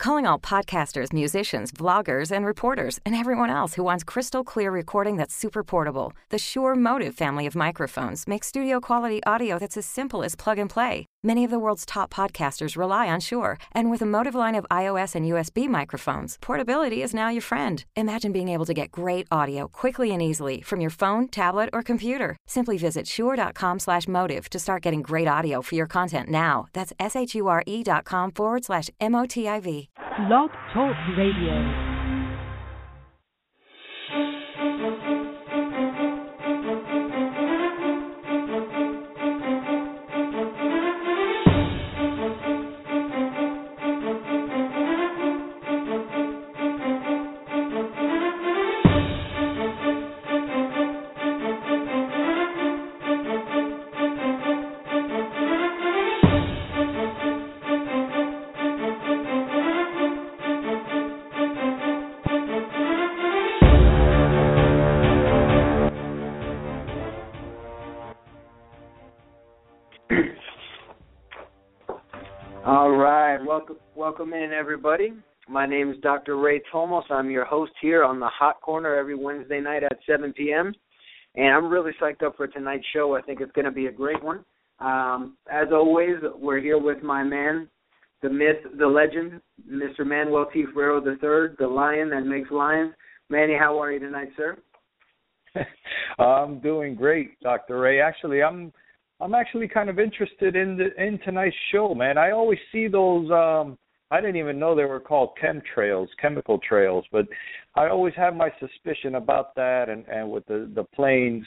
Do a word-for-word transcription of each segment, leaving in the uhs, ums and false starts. Calling all podcasters, musicians, vloggers, and reporters, and everyone else who wants crystal clear recording that's super portable. The Shure Motive family of microphones makes studio-quality audio that's as simple as plug and play. Many of the world's top podcasters rely on Shure, and with a Motive line of iOS and U S B microphones, portability is now your friend. Imagine being able to get great audio quickly and easily from your phone, tablet, or computer. Simply visit shure dot com slash motive to start getting great audio for your content now. That's S H U R E dot com forward slash M O T I V. Log Talk Radio. Welcome in, everybody. My name is Doctor Ray Tomos. I'm your host here on the Hot Corner every Wednesday night at seven p.m. And I'm really psyched up for tonight's show. I think it's going to be a great one. Um, as always, we're here with my man, the myth, the legend, Mister Manuel T. Ferrero the third, the lion that makes lions. Manny, how are you tonight, sir? I'm doing great, Doctor Ray. Actually, I'm I'm actually kind of interested in the, in tonight's show, man. I always see those... Um, I didn't even know they were called chemtrails, chemical trails, but I always have my suspicion about that and, and with the, the planes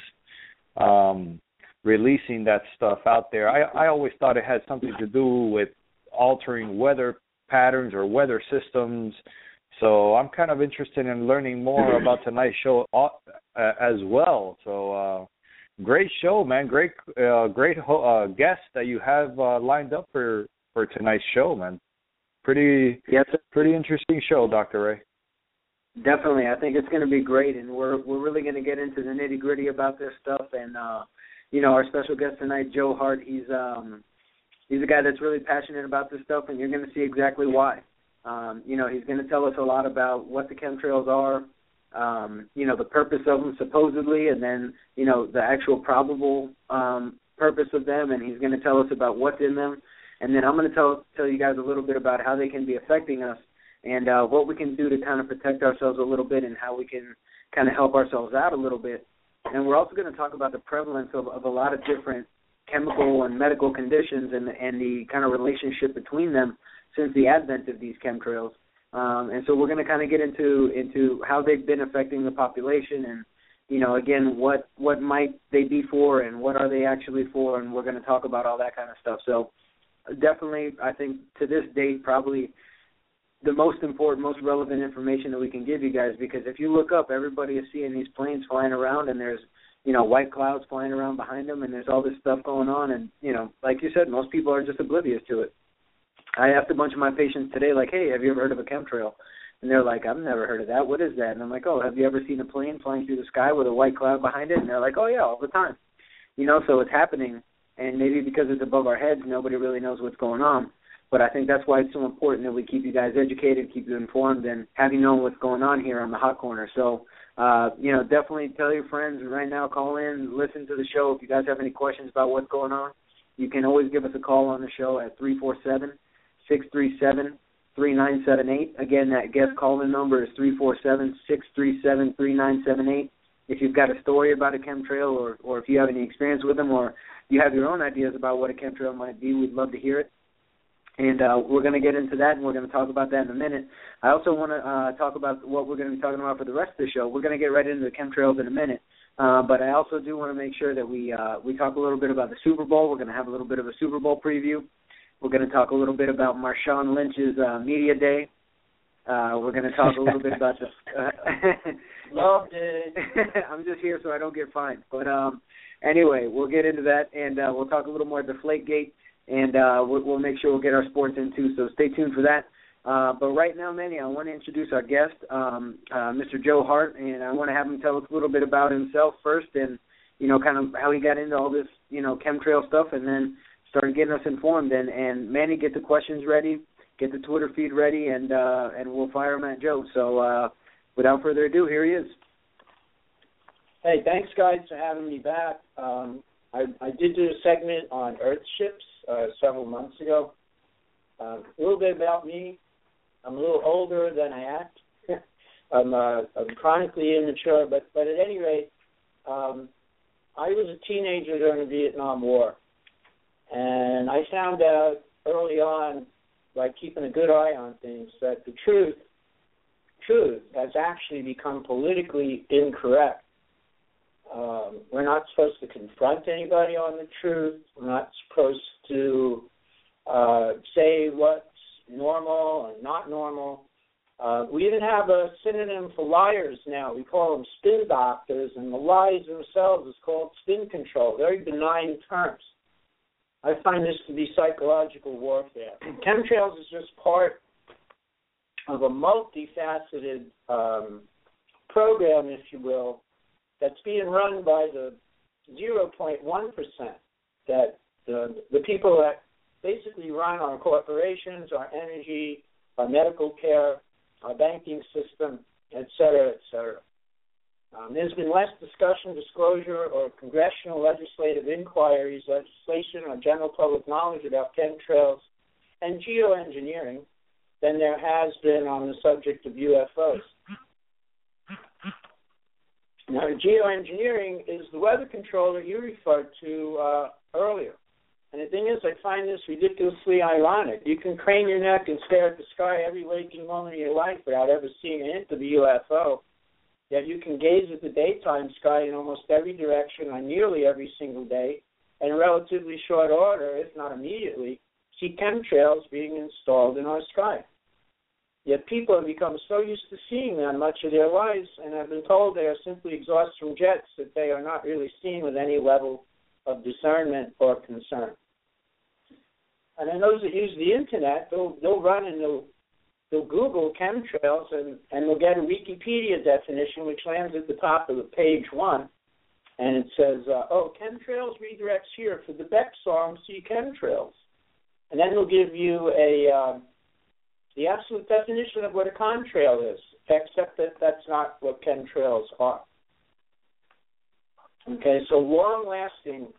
um, releasing that stuff out there. I, I always thought it had something to do with altering weather patterns or weather systems. So I'm kind of interested in learning more about tonight's show as well. So uh, great show, man. Great uh, great ho- uh, guests that you have uh, lined up for, for tonight's show, man. Pretty, yes, pretty interesting show, Doctor Ray. Definitely. I think it's going to be great, and we're we're really going to get into the nitty-gritty about this stuff. And, uh, you know, our special guest tonight, Joe Hart, he's um, he's a guy that's really passionate about this stuff, and you're going to see exactly why. Um, you know, he's going to tell us a lot about what the chemtrails are, um, you know, the purpose of them supposedly, and then, you know, the actual probable um, purpose of them, and he's going to tell us about what's in them. And then I'm going to tell tell you guys a little bit about how they can be affecting us and uh, what we can do to kind of protect ourselves a little bit and how we can kind of help ourselves out a little bit. And we're also going to talk about the prevalence of, of a lot of different chemical and medical conditions and, and the kind of relationship between them since the advent of these chemtrails. Um, and so we're going to kind of get into, into how they've been affecting the population and, you know, again, what, what might they be for and what are they actually for, and we're going to talk about all that kind of stuff. So definitely, I think to this date, probably the most important, most relevant information that we can give you guys, because if you look up, everybody is seeing these planes flying around, and there's, you know, white clouds flying around behind them, and there's all this stuff going on. And, you know, like you said, most people are just oblivious to it. I asked a bunch of my patients today, like, hey, have you ever heard of a chemtrail? And they're like, I've never heard of that. What is that? And I'm like, oh, have you ever seen a plane flying through the sky with a white cloud behind it? And they're like, oh, yeah, all the time. You know, so it's happening. And maybe because it's above our heads, nobody really knows what's going on. But I think that's why it's so important that we keep you guys educated, keep you informed, and have you know what's going on here on the Hot Corner. So, uh, you know, definitely tell your friends right now, call in, listen to the show. If you guys have any questions about what's going on, you can always give us a call on the show at three four seven, six three seven, three nine seven eight. Again, that guest call-in number is three four seven, six three seven, three nine seven eight. If you've got a story about a chemtrail or, or if you have any experience with them or you have your own ideas about what a chemtrail might be, we'd love to hear it. And uh, we're going to get into that, and we're going to talk about that in a minute. I also want to uh, talk about what we're going to be talking about for the rest of the show. We're going to get right into the chemtrails in a minute. Uh, but I also do want to make sure that we uh, we talk a little bit about the Super Bowl. We're going to have a little bit of a Super Bowl preview. We're going to talk a little bit about Marshawn Lynch's uh, media day. Uh, we're going to talk a little bit about this. Uh, Loved it. I'm just here so I don't get fined. But um, anyway, we'll get into that, and uh, we'll talk a little more at Deflategate, and uh, we'll, we'll make sure we'll get our sports in too. So stay tuned for that. Uh, but right now, Manny, I want to introduce our guest, um, uh, Mister Joe Hart, and I want to have him tell us a little bit about himself first, and you know, kind of how he got into all this, you know, chemtrail stuff, and then started getting us informed. And and Manny, get the questions ready. get the Twitter feed ready, and uh, and we'll fire him at Joe. So uh, without further ado, here he is. Hey, thanks, guys, for having me back. Um, I, I did do a segment on Earthships uh, several months ago. Uh, a little bit about me. I'm a little older than I act. I'm, uh, I'm chronically immature, but, but at any rate, um, I was a teenager during the Vietnam War, and I found out early on, by keeping a good eye on things, that the truth, truth has actually become politically incorrect. Um, we're not supposed to confront anybody on the truth. We're not supposed to uh, say what's normal and not normal. Uh, we even have a synonym for liars now. We call them spin doctors, and the lies themselves is called spin control. Very benign terms. I find this to be psychological warfare. Chemtrails is just part of a multifaceted um, program, if you will, that's being run by the zero point one percent that the, the people that basically run our corporations, our energy, our medical care, our banking system, et cetera, et cetera. Um, there's been less discussion, disclosure, or congressional legislative inquiries, legislation, or general public knowledge about chemtrails and geoengineering than there has been on the subject of U F Os. Now, geoengineering is the weather control that you referred to uh, earlier. And the thing is, I find this ridiculously ironic. You can crane your neck and stare at the sky every waking moment of your life without ever seeing a hint of a U F O, yet you can gaze at the daytime sky in almost every direction on nearly every single day, and in relatively short order, if not immediately, see chemtrails being installed in our sky. Yet people have become so used to seeing them much of their lives, and have been told they are simply exhaust from jets that they are not really seen with any level of discernment or concern. And then those that use the internet, they'll, they'll run and they'll, they'll Google chemtrails, and, and they'll get a Wikipedia definition, which lands at the top of page one, and it says, uh, oh, chemtrails redirects here for the Beck song, see chemtrails. And then they'll give you a... Uh, the absolute definition of what a contrail is, except that that's not what chemtrails are. Okay, so long-lasting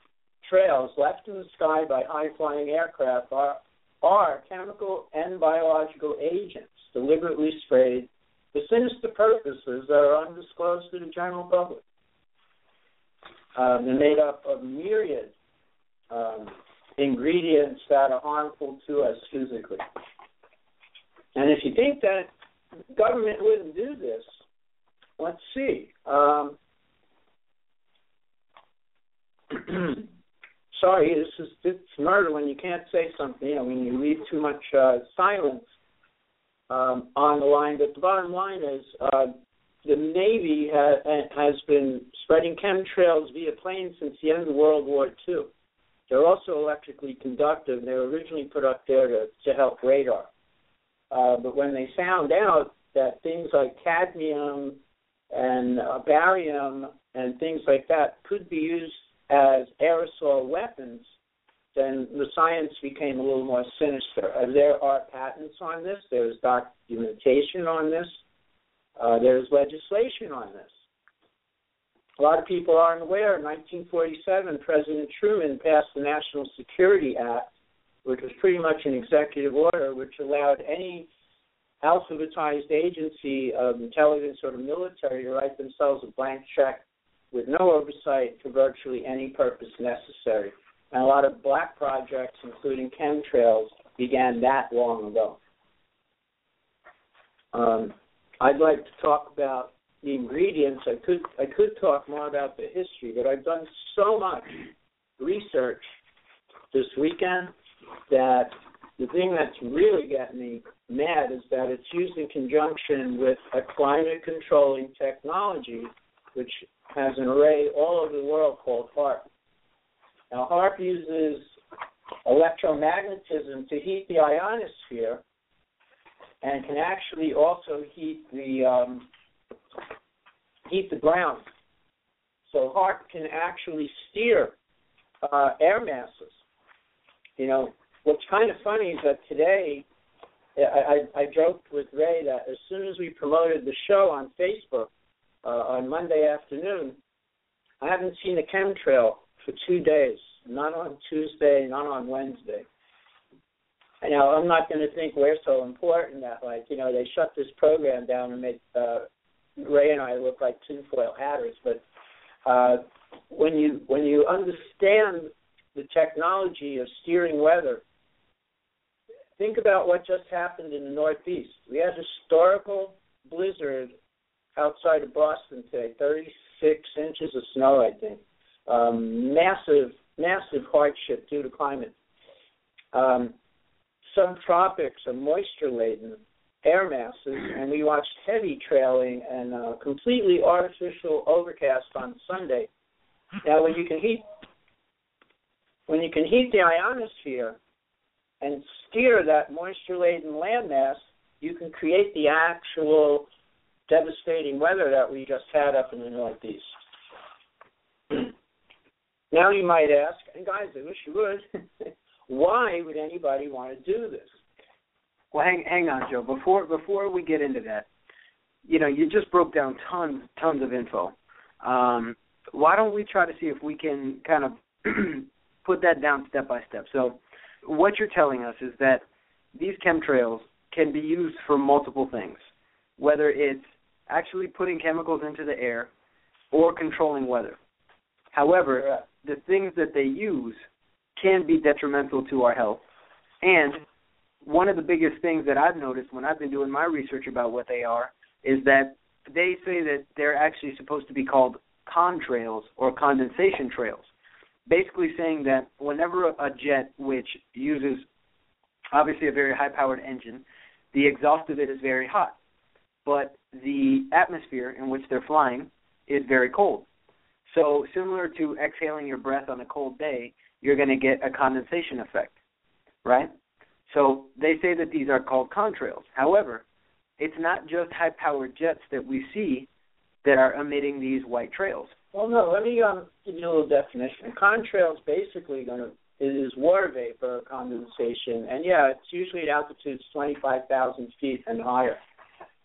trails left in the sky by high-flying aircraft are, are chemical and biological agents deliberately sprayed for sinister purposes that are undisclosed to the general public. Uh, they're made up of myriad um, ingredients that are harmful to us physically. And if you think that government wouldn't do this, let's see. Um, sorry, this is it's murder when you can't say something, you know, when you leave too much uh, silence um, on the line. But the bottom line is uh, the Navy ha- has been spreading chemtrails via planes since the end of World War Two. They're also electrically conductive. They were originally put up there to, to help radar. Uh, but when they found out that things like cadmium and uh, barium and things like that could be used as aerosol weapons, then the science became a little more sinister. Uh, there are patents on this. There's documentation on this. Uh, there's legislation on this. A lot of people aren't aware. In nineteen forty-seven, President Truman passed the National Security Act, which was pretty much an executive order which allowed any alphabetized agency of intelligence or the military to write themselves a blank check with no oversight for virtually any purpose necessary. And a lot of black projects, including chemtrails, began that long ago. Um, I'd like to talk about the ingredients. I could, I could talk more about the history, but I've done so much research this weekend that the thing that's really got me mad is that it's used in conjunction with a climate-controlling technology, which has an array all over the world called HAARP. Now, HAARP uses electromagnetism to heat the ionosphere and can actually also heat the um, heat the ground. So HAARP can actually steer uh, air masses. You know, what's kind of funny is that today I, I, I joked with Ray that as soon as we promoted the show on Facebook uh, on Monday afternoon, I haven't seen a chemtrail for two days, not on Tuesday, not on Wednesday. Now, I'm not going to think we're so important that, like, you know, they shut this program down and make uh, Ray and I look like tinfoil hatters. But uh, when you when you understand the technology of steering weather, think about what just happened in the Northeast. We had a historical blizzard outside of Boston today, thirty-six inches of snow, I think. Um, massive, massive hardship due to climate. Um, some tropics are moisture-laden air masses, and we watched heavy trailing and uh, completely artificial overcast on Sunday. Now, when you can heat, when you can heat the ionosphere and steer that moisture-laden landmass, you can create the actual devastating weather that we just had up in the Northeast. Now you might ask, and guys, I wish you would, why would anybody want to do this? Well, hang, hang on, Joe. Before before we get into that, you know, you just broke down tons tons of info. Um, why don't we try to see if we can kind of put that down step by step? So what you're telling us is that these chemtrails can be used for multiple things, whether it's actually putting chemicals into the air or controlling weather. However, correct, the things that they use can be detrimental to our health. And one of the biggest things that I've noticed when I've been doing my research about what they are is that they say that they're actually supposed to be called contrails or condensation trails, basically saying that whenever a jet, which uses obviously a very high-powered engine, the exhaust of it is very hot, but the atmosphere in which they're flying is very cold. So similar to exhaling your breath on a cold day, you're going to get a condensation effect, right? So they say that these are called contrails. However, it's not just high-powered jets that we see that are emitting these white trails. Well, no, let me um, give you a little definition. Contrails basically going to is water vapor condensation, and, yeah, it's usually at altitudes twenty-five thousand feet and higher.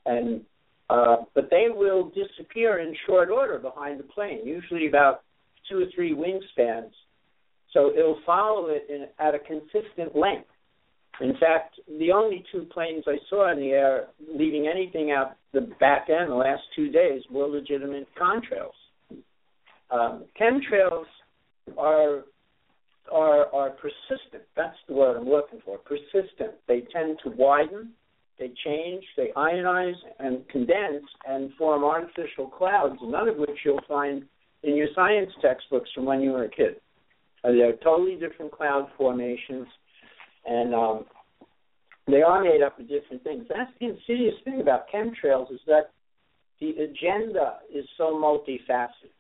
And uh, but they will disappear in short order behind the plane, usually about two or three wingspans. So it'll follow it in, at a consistent length. In fact, the only two planes I saw in the air leaving anything out the back end the last two days were legitimate contrails. Um, chemtrails are, are, are persistent. That's the word I'm looking for, persistent. They tend to widen, they change, they ionize and condense and form artificial clouds, none of which you'll find in your science textbooks from when you were a kid. They're totally different cloud formations, and um, they are made up of different things. That's the insidious thing about chemtrails is that the agenda is so multifaceted.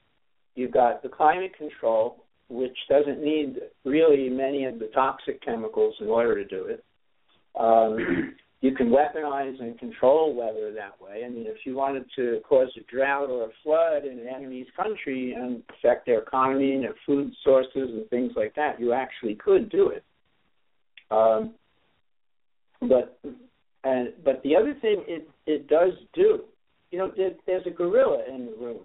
You've got the climate control, which doesn't need really many of the toxic chemicals in order to do it. Um, you can weaponize and control weather that way. I mean, if you wanted to cause a drought or a flood in an enemy's country and affect their economy and their food sources and things like that, you actually could do it. Um, but and but the other thing it, it does do, you know, there, there's a gorilla in the room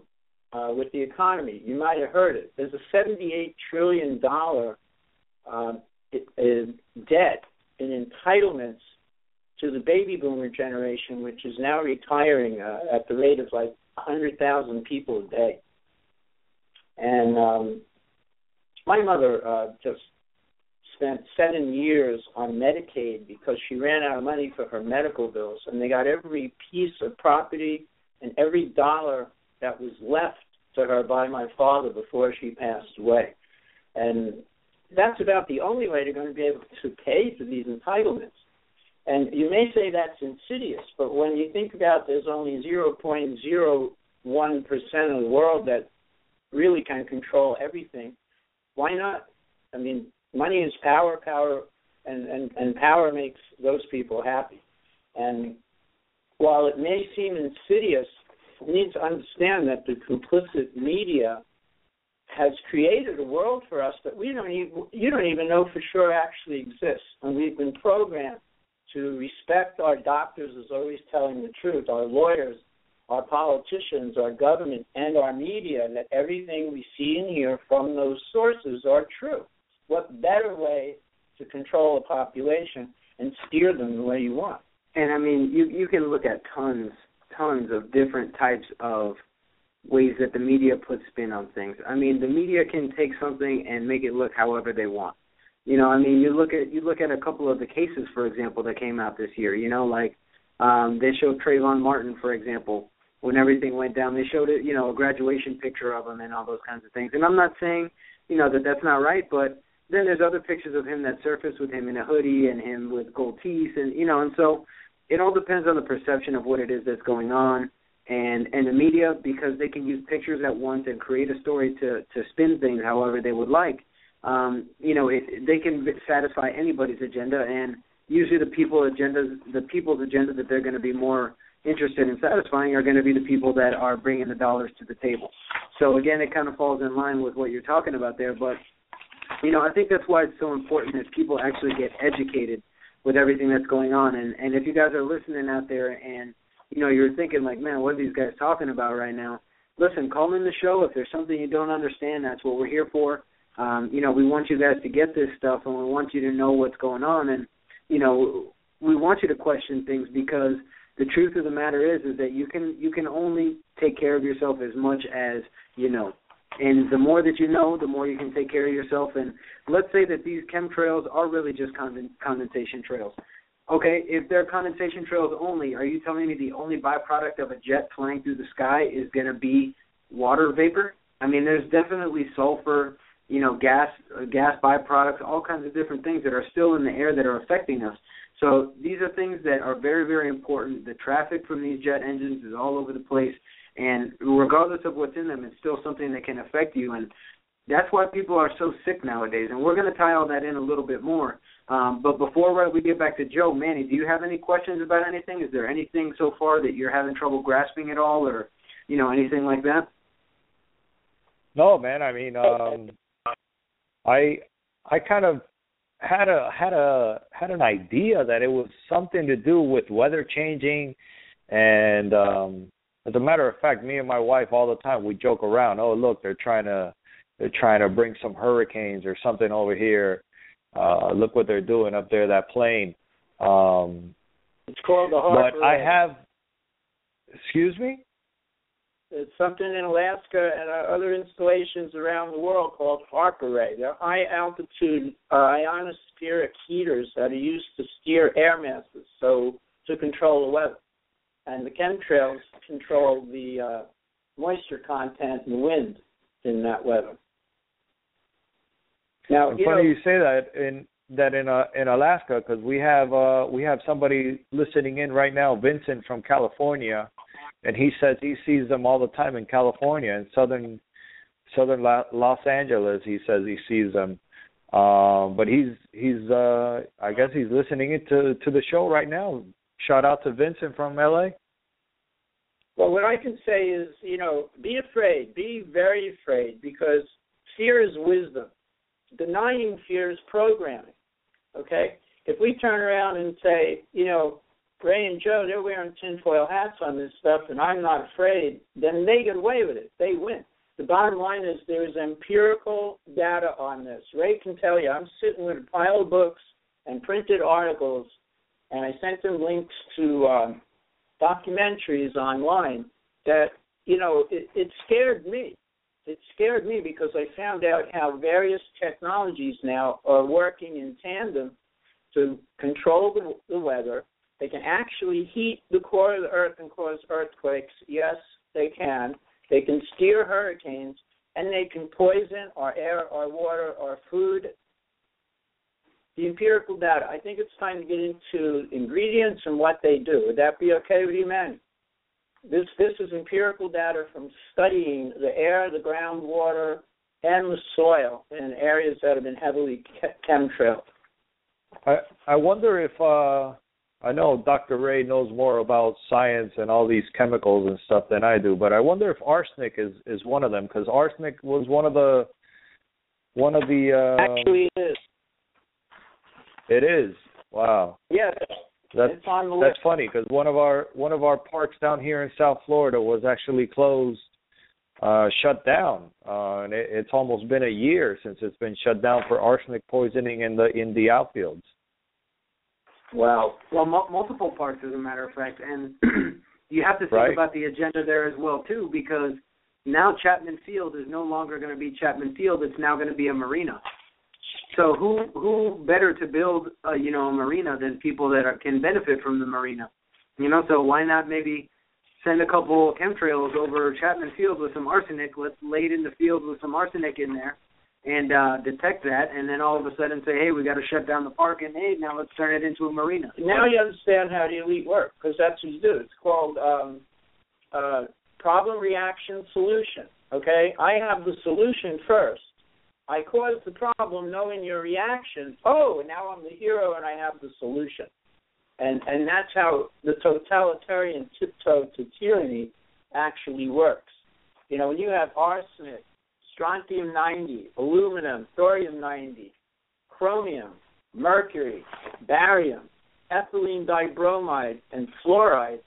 uh, with the economy. You might have heard it. There's a seventy-eight trillion dollars um, it, it debt in entitlements to the baby boomer generation, which is now retiring uh, at the rate of like one hundred thousand people a day. And um, my mother uh, just spent seven years on Medicaid because she ran out of money for her medical bills, and they got every piece of property and every dollar that was left to her by my father before she passed away. And that's about the only way they're going to be able to pay for these entitlements. And you may say that's insidious, but when you think about there's only zero point zero one percent of the world that really can control everything, why not? I mean, money is power, power, and, and, and power makes those people happy. And while it may seem insidious, we need to understand that the complicit media has created a world for us that we don't even, you don't even know for sure actually exists, and we've been programmed to respect our doctors as always telling the truth, our lawyers, our politicians, our government, and our media, and that everything we see and hear from those sources are true. What better way to control a population and steer them the way you want? And, I mean, you, you can look at tons, tons of different types of ways that the media puts spin on things. I mean, the media can take something and make it look however they want. You know, I mean, you look at you look at a couple of the cases, for example, that came out this year. You know, like um, they showed Trayvon Martin, for example, when everything went down. They showed, it, you know, a graduation picture of him and all those kinds of things. And I'm not saying, you know, that that's not right, but then there's other pictures of him that surface with him in a hoodie and him with gold teeth. And, you know, and so it all depends on the perception of what it is that's going on. And, and the media, because they can use pictures at once and create a story to, to spin things however they would like, um, you know, it, they can satisfy anybody's agenda. And usually the people agendas, the people's agenda that they're going to be more interested in satisfying are going to be the people that are bringing the dollars to the table. So, again, it kind of falls in line with what you're talking about there. But, you know, I think that's why it's so important that people actually get educated with everything that's going on. And, and if you guys are listening out there and, you know, you're thinking like, man, what are these guys talking about right now? Listen, call in the show. If there's something you don't understand, that's what we're here for. Um, you know, we want you guys to get this stuff, and we want you to know what's going on. And, you know, we want you to question things, because the truth of the matter is is that you can you can only take care of yourself as much as you know. And the more that you know, the more you can take care of yourself. And let's say that these chemtrails are really just cond- condensation trails. Okay, if they're condensation trails only, are you telling me the only byproduct of a jet flying through the sky is going to be water vapor? I mean, there's definitely sulfur, you know, gas, uh, gas byproducts, all kinds of different things that are still in the air that are affecting us. So these are things that are very, very important. The traffic from these jet engines is all over the place, and regardless of what's in them, it's still something that can affect you. And that's why people are so sick nowadays, and we're going to tie all that in a little bit more. Um, but before we get back to Joe, Manny, do you have any questions about anything? Is there anything so far that you're having trouble grasping at all, or, you know, anything like that? No, man. I mean, um, I I kind of had a had a had an idea that it was something to do with weather changing, and um, as a matter of fact, me and my wife all the time we joke around. Oh, look, they're trying to they're trying to bring some hurricanes or something over here. Uh, look what they're doing up there, that plane. Um, it's called the HAARP. But I have, excuse me? It's something in Alaska and our other installations around the world called HAARP array. They're high-altitude uh, ionospheric heaters that are used to steer air masses, so to control the weather. And the chemtrails control the uh, moisture content and wind in that weather. Now, it's funny you say that in that in uh, in Alaska, because we have uh, we have somebody listening in right now, Vincent from California, and he says he sees them all the time in California, in southern southern La- Los Angeles. He says he sees them, uh, but he's he's uh, I guess he's listening in to, to the show right now. Shout out to Vincent from L A. Well, what I can say is, you know, be afraid, be very afraid, because fear is wisdom. Denying fear is programming, okay? If we turn around and say, you know, Ray and Joe, they're wearing tinfoil hats on this stuff and I'm not afraid, then they get away with it. They win. The bottom line is there is empirical data on this. Ray can tell you I'm sitting with a pile of books and printed articles, and I sent them links to um, documentaries online that, you know, it, it scared me. It scared me because I found out how various technologies now are working in tandem to control the, the weather. They can actually heat the core of the earth and cause earthquakes. Yes, they can. They can steer hurricanes, and they can poison our air, our water, our food. The empirical data. I think it's time to get into ingredients and what they do. Would that be okay with you, Manny? This this is empirical data from studying the air, the groundwater, and the soil in areas that have been heavily chemtrailed. I I wonder if uh, I know Doctor Ray knows more about science and all these chemicals and stuff than I do, but I wonder if arsenic is, is one of them, because arsenic was one of the one of the uh, actually it is. It is. Wow. Yes. That's it's on the that's list. Funny because one of our one of our parks down here in South Florida was actually closed, uh, shut down, uh, and it, it's almost been a year since it's been shut down for arsenic poisoning in the in the outfields. Wow. Well, m- multiple parks, as a matter of fact, and you have to think right. about the agenda there as well too, because now Chapman Field is no longer going to be Chapman Field; it's now going to be a marina. So who who better to build a, you know, a marina than people that are, can benefit from the marina, you know? So why not maybe send a couple of chemtrails over Chapman Field with some arsenic? Let's lay it in the field with some arsenic in there and uh, detect that, and then all of a sudden say, hey, we got to shut down the park, and hey, now let's turn it into a marina. Now you understand how the elite work, because that's what you do. It's called um, uh, problem, reaction, solution. Okay, I have the solution first. I caused the problem, knowing your reaction. Oh, now I'm the hero and I have the solution. And and that's how the totalitarian tiptoe to tyranny actually works. You know, when you have arsenic, strontium ninety, aluminum, thorium ninety, chromium, mercury, barium, ethylene dibromide, and fluoride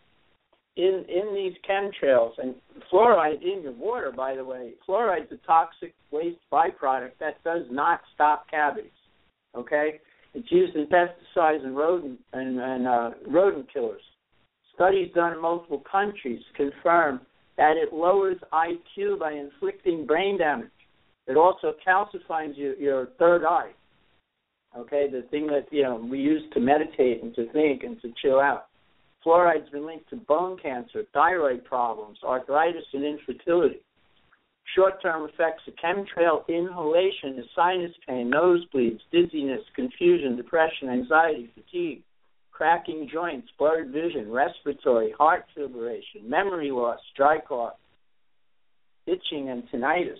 in, in these chemtrails, and fluoride in your water, by the way, fluoride's a toxic waste byproduct that does not stop cavities, okay? It's used in pesticides and rodent and, and uh, rodent killers. Studies done in multiple countries confirm that it lowers I Q by inflicting brain damage. It also calcifies your, your third eye, okay, the thing that, you know, we use to meditate and to think and to chill out. Fluoride's been linked to bone cancer, thyroid problems, arthritis, and infertility. Short-term effects of chemtrail inhalation is sinus pain, nosebleeds, dizziness, confusion, depression, anxiety, fatigue, cracking joints, blurred vision, respiratory, heart fibrillation, memory loss, dry cough, itching, and tinnitus.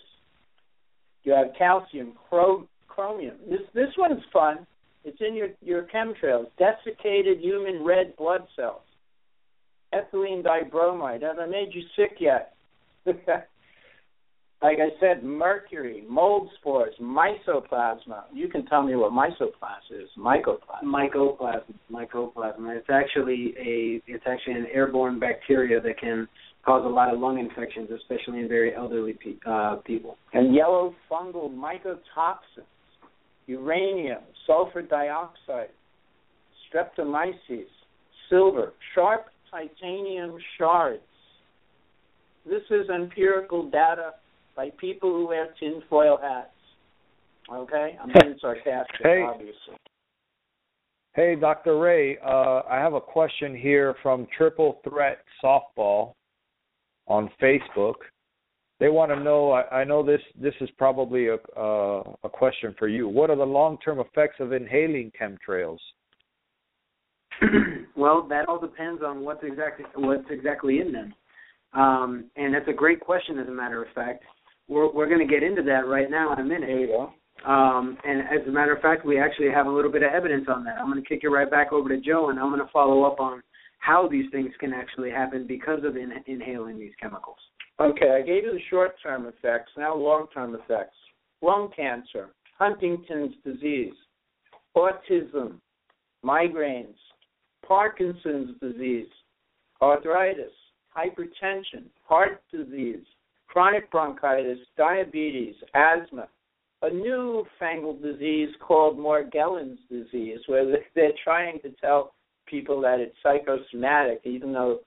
You have calcium, chrom- chromium. This this one's fun. It's in your, your chemtrails, desiccated human red blood cells, ethylene dibromide. Have I made you sick yet? Like I said, mercury, mold spores, mycoplasma. You can tell me what mycoplasma is. Mycoplasma. Mycoplasma. Mycoplasma. It's actually a it's actually an airborne bacteria that can cause a lot of lung infections, especially in very elderly pe- uh, people. And yellow fungal mycotoxins, uranium, sulfur dioxide, streptomyces, silver, sharp titanium shards. This is empirical data by people who wear tinfoil hats. Okay? I'm being sarcastic, hey, obviously. Hey, Doctor Ray, uh, I have a question here from Triple Threat Softball on Facebook. They want to know, I, I know this This is probably a, uh, a question for you. What are the long-term effects of inhaling chemtrails? Well, that all depends on what's exactly, what's exactly in them. Um, and that's a great question, as a matter of fact. We're, we're going to get into that right now in a minute. There you go. Um, and as a matter of fact, we actually have a little bit of evidence on that. I'm going to kick it right back over to Joe, and I'm going to follow up on how these things can actually happen because of in, inhaling these chemicals. Okay, I gave you the short-term effects, now long-term effects. Lung cancer, Huntington's disease, autism, migraines, Parkinson's disease, arthritis, hypertension, heart disease, chronic bronchitis, diabetes, asthma, a newfangled disease called Morgellons disease, where they're trying to tell people that it's psychosomatic, even though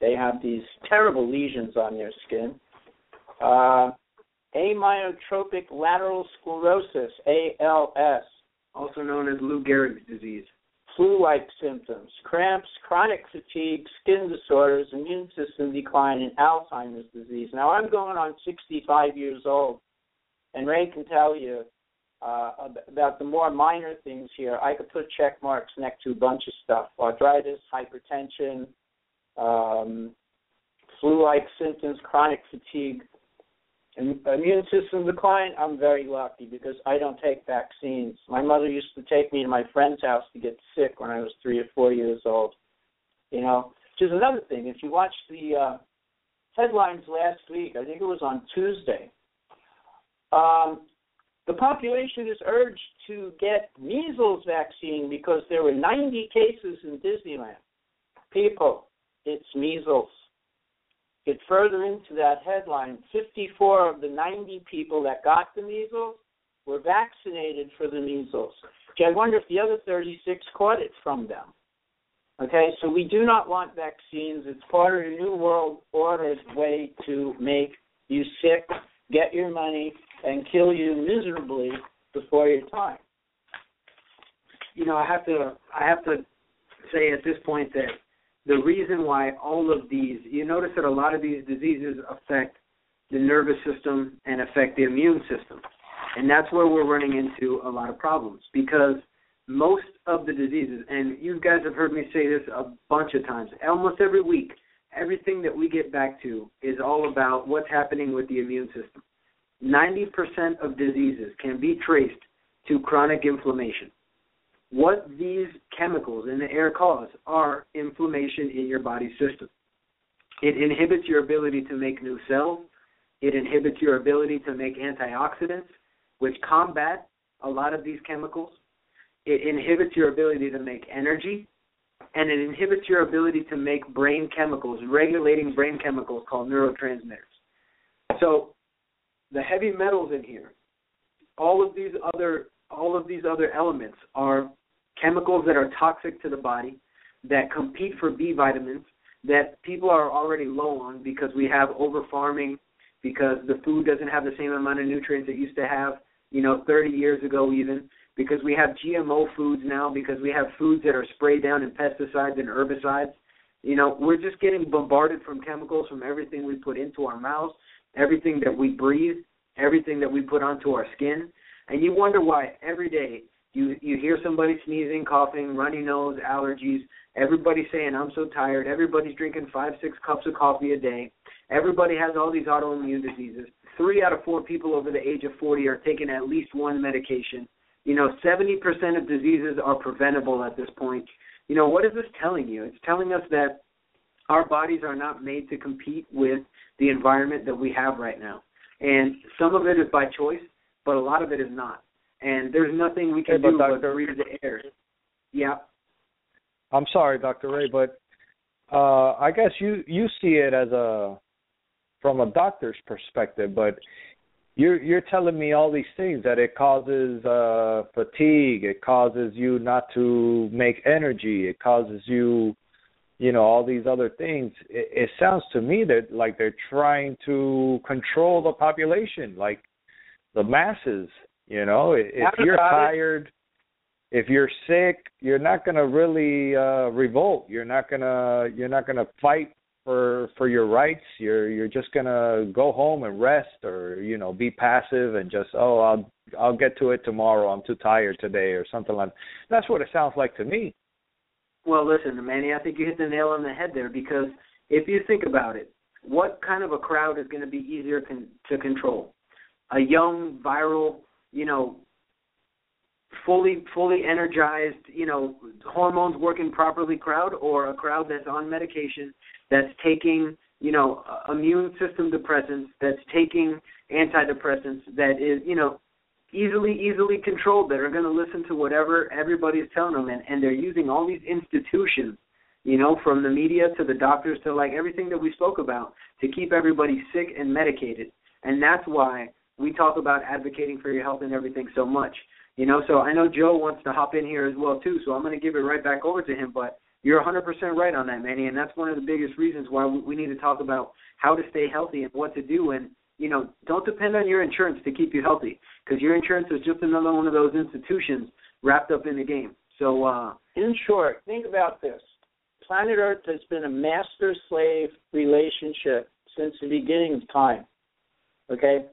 they have these terrible lesions on their skin. Uh, amyotrophic lateral sclerosis, A L S, also known as Lou Gehrig's disease. Flu-like symptoms, cramps, chronic fatigue, skin disorders, immune system decline, and Alzheimer's disease. Now, I'm going on sixty-five years old, and Ray can tell you uh, about the more minor things here. I could put check marks next to a bunch of stuff, arthritis, hypertension, um, flu-like symptoms, chronic fatigue, immune system decline. I'm very lucky because I don't take vaccines. My mother used to take me to my friend's house to get sick when I was three or four years old, you know, which is another thing. If you watch the uh, headlines last week, I think it was on Tuesday, um, The population is urged to get measles vaccine because there were ninety cases in Disneyland. People, it's measles. Get further into that headline, fifty-four of the ninety people that got the measles were vaccinated for the measles. Okay, I wonder if the other thirty-six caught it from them. Okay, so we do not want vaccines. It's part of the New World Order's way to make you sick, get your money, and kill you miserably before your time. You know, I have to, I have to say at this point that the reason why all of these, you notice that a lot of these diseases affect the nervous system and affect the immune system. And that's where we're running into a lot of problems, because most of the diseases, and you guys have heard me say this a bunch of times, almost every week, everything that we get back to is all about what's happening with the immune system. ninety percent of diseases can be traced to chronic inflammation. What these chemicals in the air cause are inflammation in your body's system. It inhibits your ability to make new cells. It inhibits your ability to make antioxidants, which combat a lot of these chemicals. It inhibits your ability to make energy, and it inhibits your ability to make brain chemicals, regulating brain chemicals called neurotransmitters. So the heavy metals in here, all of these other all of these other elements are chemicals that are toxic to the body, that compete for B vitamins, that people are already low on because we have over-farming, because the food doesn't have the same amount of nutrients it used to have, you know, thirty years ago even, because we have G M O foods now, because we have foods that are sprayed down in pesticides and herbicides. You know, we're just getting bombarded from chemicals from everything we put into our mouths, everything that we breathe, everything that we put onto our skin. And you wonder why every day you, you hear somebody sneezing, coughing, runny nose, allergies, everybody saying, I'm so tired, everybody's drinking five, six cups of coffee a day, everybody has all these autoimmune diseases. Three out of four people over the age of forty are taking at least one medication. You know, seventy percent of diseases are preventable at this point. You know, what is this telling you? It's telling us that our bodies are not made to compete with the environment that we have right now. And some of it is by choice, but a lot of it is not. And there's nothing we can hey, do but breathe the air. Yeah. I'm sorry, Doctor Ray, but uh, I guess you, you see it as a from a doctor's perspective, but you're, you're telling me all these things, that it causes uh, fatigue, it causes you not to make energy, it causes you, you know, all these other things. It, it sounds to me that, like, they're trying to control the population, like the masses. You know, if you're tired, if you're sick, you're not going to really uh, revolt. You're not going to you're not going to fight for for your rights. You're you're just going to go home and rest, or, you know, be passive and just, oh, I'll I'll get to it tomorrow. I'm too tired today, or something like that. That's what it sounds like to me. Well, listen, Manny, I think you hit the nail on the head there, because if you think about it, what kind of a crowd is going to be easier con- to control? A young, viral, you know, fully fully energized, you know, hormones working properly crowd, or a crowd that's on medication, that's taking, you know, immune system depressants, that's taking antidepressants, that is, you know, easily, easily controlled, that are going to listen to whatever everybody's telling them, and, and they're using all these institutions, you know, from the media to the doctors to, like, everything that we spoke about, to keep everybody sick and medicated. And that's why we talk about advocating for your health and everything so much, you know. So I know Joe wants to hop in here as well, too, so I'm going to give it right back over to him, but you're one hundred percent right on that, Manny, and that's one of the biggest reasons why we need to talk about how to stay healthy and what to do. And, you know, don't depend on your insurance to keep you healthy, because your insurance is just another one of those institutions wrapped up in the game. So uh, in short, think about this. Planet Earth has been a master-slave relationship since the beginning of time, okay?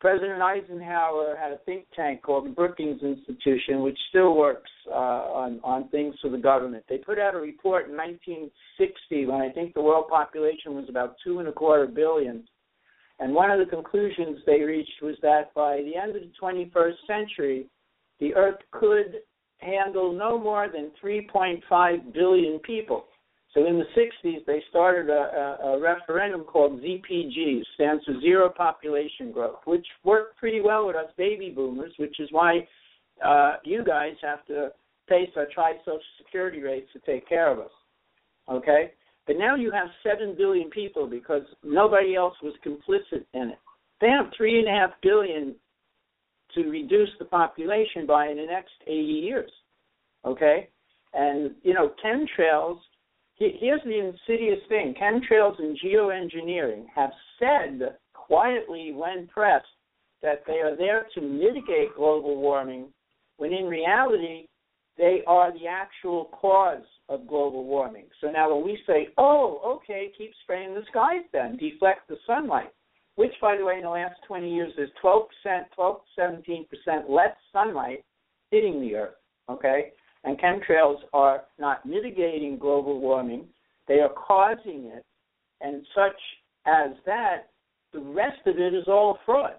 President Eisenhower had a think tank called the Brookings Institution, which still works uh, on, on things for the government. They put out a report in nineteen sixty when I think the world population was about two and a quarter billion. And one of the conclusions they reached was that by the end of the twenty-first century, the Earth could handle no more than three point five billion people. So in the sixties, they started a, a, a referendum called Z P G, stands for Zero Population Growth, which worked pretty well with us baby boomers, which is why uh, you guys have to pay such high Social Security rates to take care of us, okay? But now you have seven billion people because nobody else was complicit in it. They have three point five billion to reduce the population by in the next eighty years, okay? And, you know, chemtrails, here's the insidious thing. Chemtrails and geoengineering have said quietly when pressed that they are there to mitigate global warming, when in reality they are the actual cause of global warming. So now when we say, oh, okay, keep spraying the skies then, deflect the sunlight, which, by the way, in the last twenty years there's twelve percent, twelve to seventeen percent less sunlight hitting the Earth, okay? And chemtrails are not mitigating global warming. They are causing it. And such as that, the rest of it is all fraud.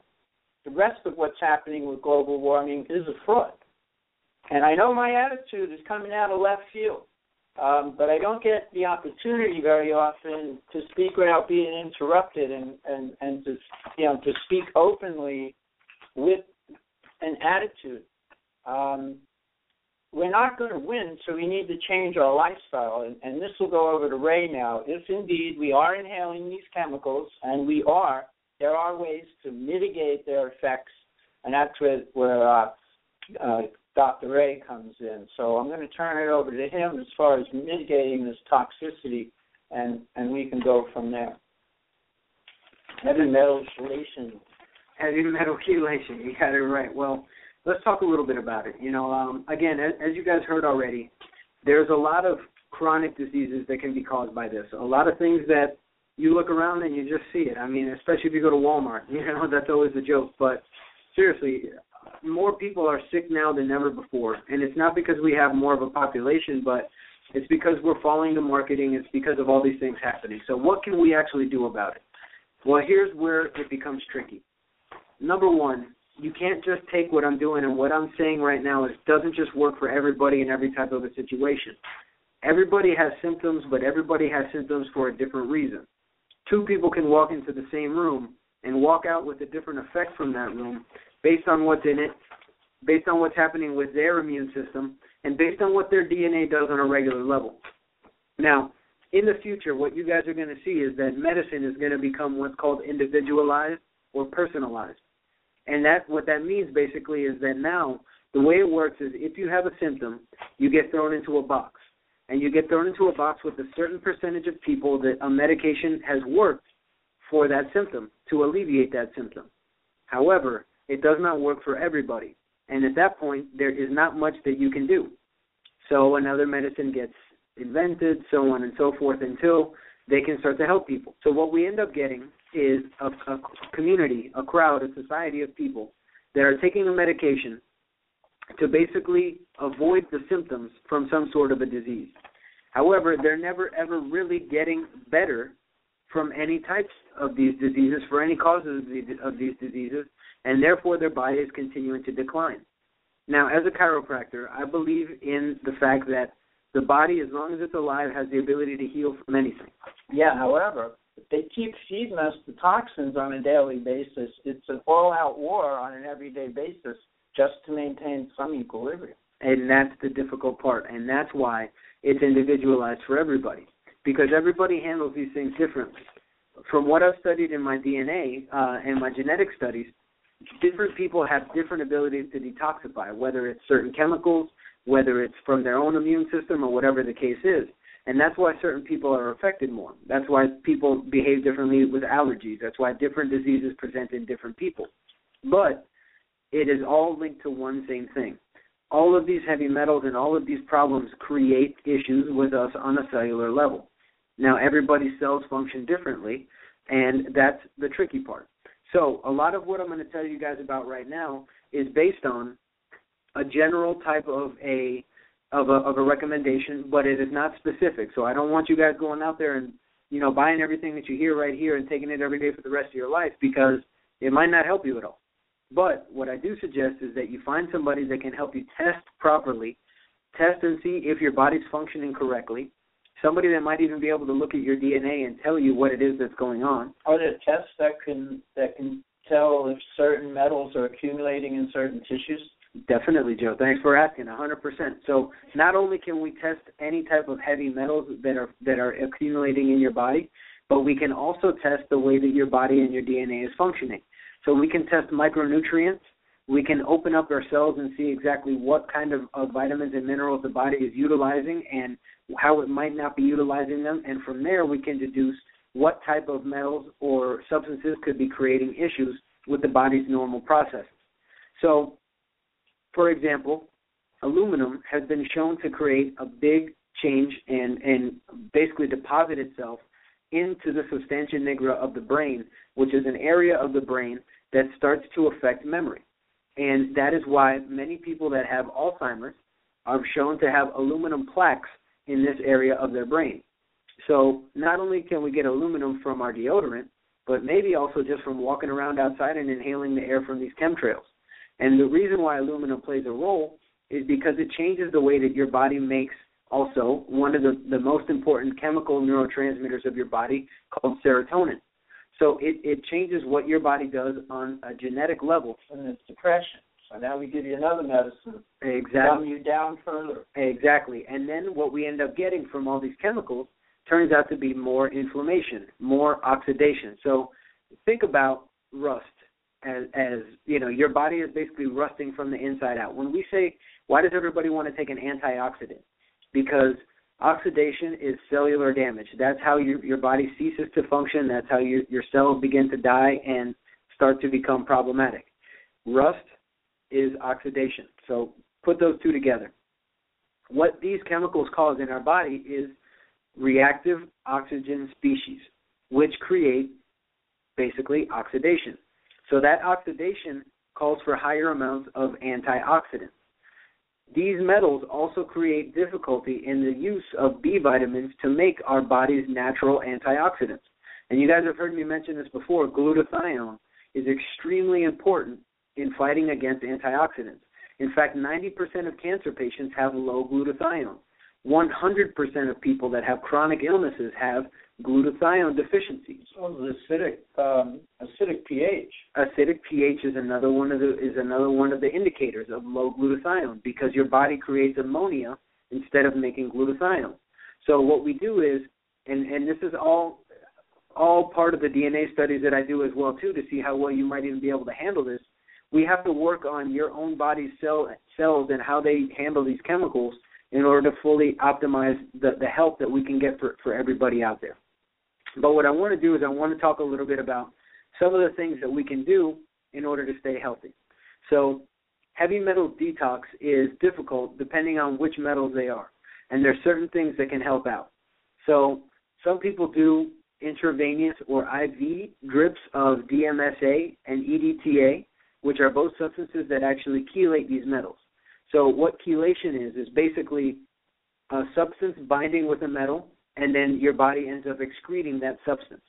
The rest of what's happening with global warming is a fraud. And I know my attitude is coming out of left field, um, but I don't get the opportunity very often to speak without being interrupted and, and, and to, you know, to speak openly with an attitude. Um We're not going to win, so we need to change our lifestyle. And, and this will go over to Ray now. If indeed we are inhaling these chemicals, and we are, there are ways to mitigate their effects, and that's where, where uh, uh, Doctor Ray comes in. So I'm going to turn it over to him as far as mitigating this toxicity, and, and we can go from there. Heavy metal chelation. Heavy metal chelation. You got it right. Well, let's talk a little bit about it. You know, um, again, as, as you guys heard already, there's a lot of chronic diseases that can be caused by this. A lot of things that you look around and you just see it. I mean, especially if you go to Walmart, you know, that's always the joke. But seriously, more people are sick now than ever before. And it's not because we have more of a population, but it's because we're following the marketing. It's because of all these things happening. So what can we actually do about it? Well, here's where it becomes tricky. Number one, you can't just take what I'm doing and what I'm saying right now is doesn't just work for everybody in every type of a situation. Everybody has symptoms, but everybody has symptoms for a different reason. Two people can walk into the same room and walk out with a different effect from that room based on what's in it, based on what's happening with their immune system, and based on what their D N A does on a regular level. Now, in the future, what you guys are going to see is that medicine is going to become what's called individualized or personalized. And that what that means basically is that now the way it works is if you have a symptom, you get thrown into a box. And you get thrown into a box with a certain percentage of people that a medication has worked for that symptom, to alleviate that symptom. However, it does not work for everybody. And at that point, there is not much that you can do. So another medicine gets invented, so on and so forth, until they can start to help people. So what we end up getting is a, a community, a crowd, a society of people that are taking a medication to basically avoid the symptoms from some sort of a disease. However, they're never, ever really getting better from any types of these diseases, for any causes of these diseases, and therefore their body is continuing to decline. Now, as a chiropractor, I believe in the fact that the body, as long as it's alive, has the ability to heal from anything. Yeah, however, they keep feeding us the toxins on a daily basis. It's an all-out war on an everyday basis just to maintain some equilibrium. And that's the difficult part, and that's why it's individualized for everybody, because everybody handles these things differently. From what I've studied in my D N A uh, and my genetic studies, different people have different abilities to detoxify, whether it's certain chemicals, whether it's from their own immune system or whatever the case is. And that's why certain people are affected more. That's why people behave differently with allergies. That's why different diseases present in different people. But it is all linked to one same thing. All of these heavy metals and all of these problems create issues with us on a cellular level. Now, everybody's cells function differently, and that's the tricky part. So a lot of what I'm going to tell you guys about right now is based on a general type of a Of a, of a recommendation, but it is not specific. So I don't want you guys going out there and, you know, buying everything that you hear right here and taking it every day for the rest of your life, because it might not help you at all. But what I do suggest is that you find somebody that can help you test properly, test and see if your body's functioning correctly, somebody that might even be able to look at your D N A and tell you what it is that's going on. Are there tests that can that can tell if certain metals are accumulating in certain tissues? Definitely, Joe. Thanks for asking. one hundred percent. So not only can we test any type of heavy metals that are that are accumulating in your body, but we can also test the way that your body and your D N A is functioning. So we can test micronutrients. We can open up our cells and see exactly what kind of, of vitamins and minerals the body is utilizing and how it might not be utilizing them. And from there, we can deduce what type of metals or substances could be creating issues with the body's normal processes. So, for example, aluminum has been shown to create a big change and, and basically deposit itself into the substantia nigra of the brain, which is an area of the brain that starts to affect memory. And that is why many people that have Alzheimer's are shown to have aluminum plaques in this area of their brain. So not only can we get aluminum from our deodorant, but maybe also just from walking around outside and inhaling the air from these chemtrails. And the reason why aluminum plays a role is because it changes the way that your body makes also one of the, the most important chemical neurotransmitters of your body called serotonin. So it, it changes what your body does on a genetic level. And it's depression. So now we give you another medicine. Exactly. Dumb you down further. Exactly. And then what we end up getting from all these chemicals turns out to be more inflammation, more oxidation. So think about rust as, as you know, your body is basically rusting from the inside out. When we say, why does everybody want to take an antioxidant? Because oxidation is cellular damage. That's how your, your body ceases to function. That's how you, your cells begin to die and start to become problematic. Rust is oxidation. So put those two together. What these chemicals cause in our body is reactive oxygen species, which create basically oxidation. So that oxidation calls for higher amounts of antioxidants. These metals also create difficulty in the use of B vitamins to make our body's natural antioxidants. And you guys have heard me mention this before, glutathione is extremely important in fighting against antioxidants. In fact, ninety percent of cancer patients have low glutathione. one hundred percent of people that have chronic illnesses have glutathione deficiencies. Oh, the acidic, um, acidic pH. Acidic pH is another one of the is another one of the indicators of low glutathione because your body creates ammonia instead of making glutathione. So what we do is, and, and this is all all part of the D N A studies that I do as well too to see how well you might even be able to handle this. We have to work on your own body's cell cells and how they handle these chemicals in order to fully optimize the, the help that we can get for, for everybody out there. But what I want to do is I want to talk a little bit about some of the things that we can do in order to stay healthy. So heavy metal detox is difficult depending on which metals they are, and there's certain things that can help out. So some people do intravenous or I V drips of D M S A and E D T A, which are both substances that actually chelate these metals. So what chelation is, is basically a substance binding with a metal, and then your body ends up excreting that substance.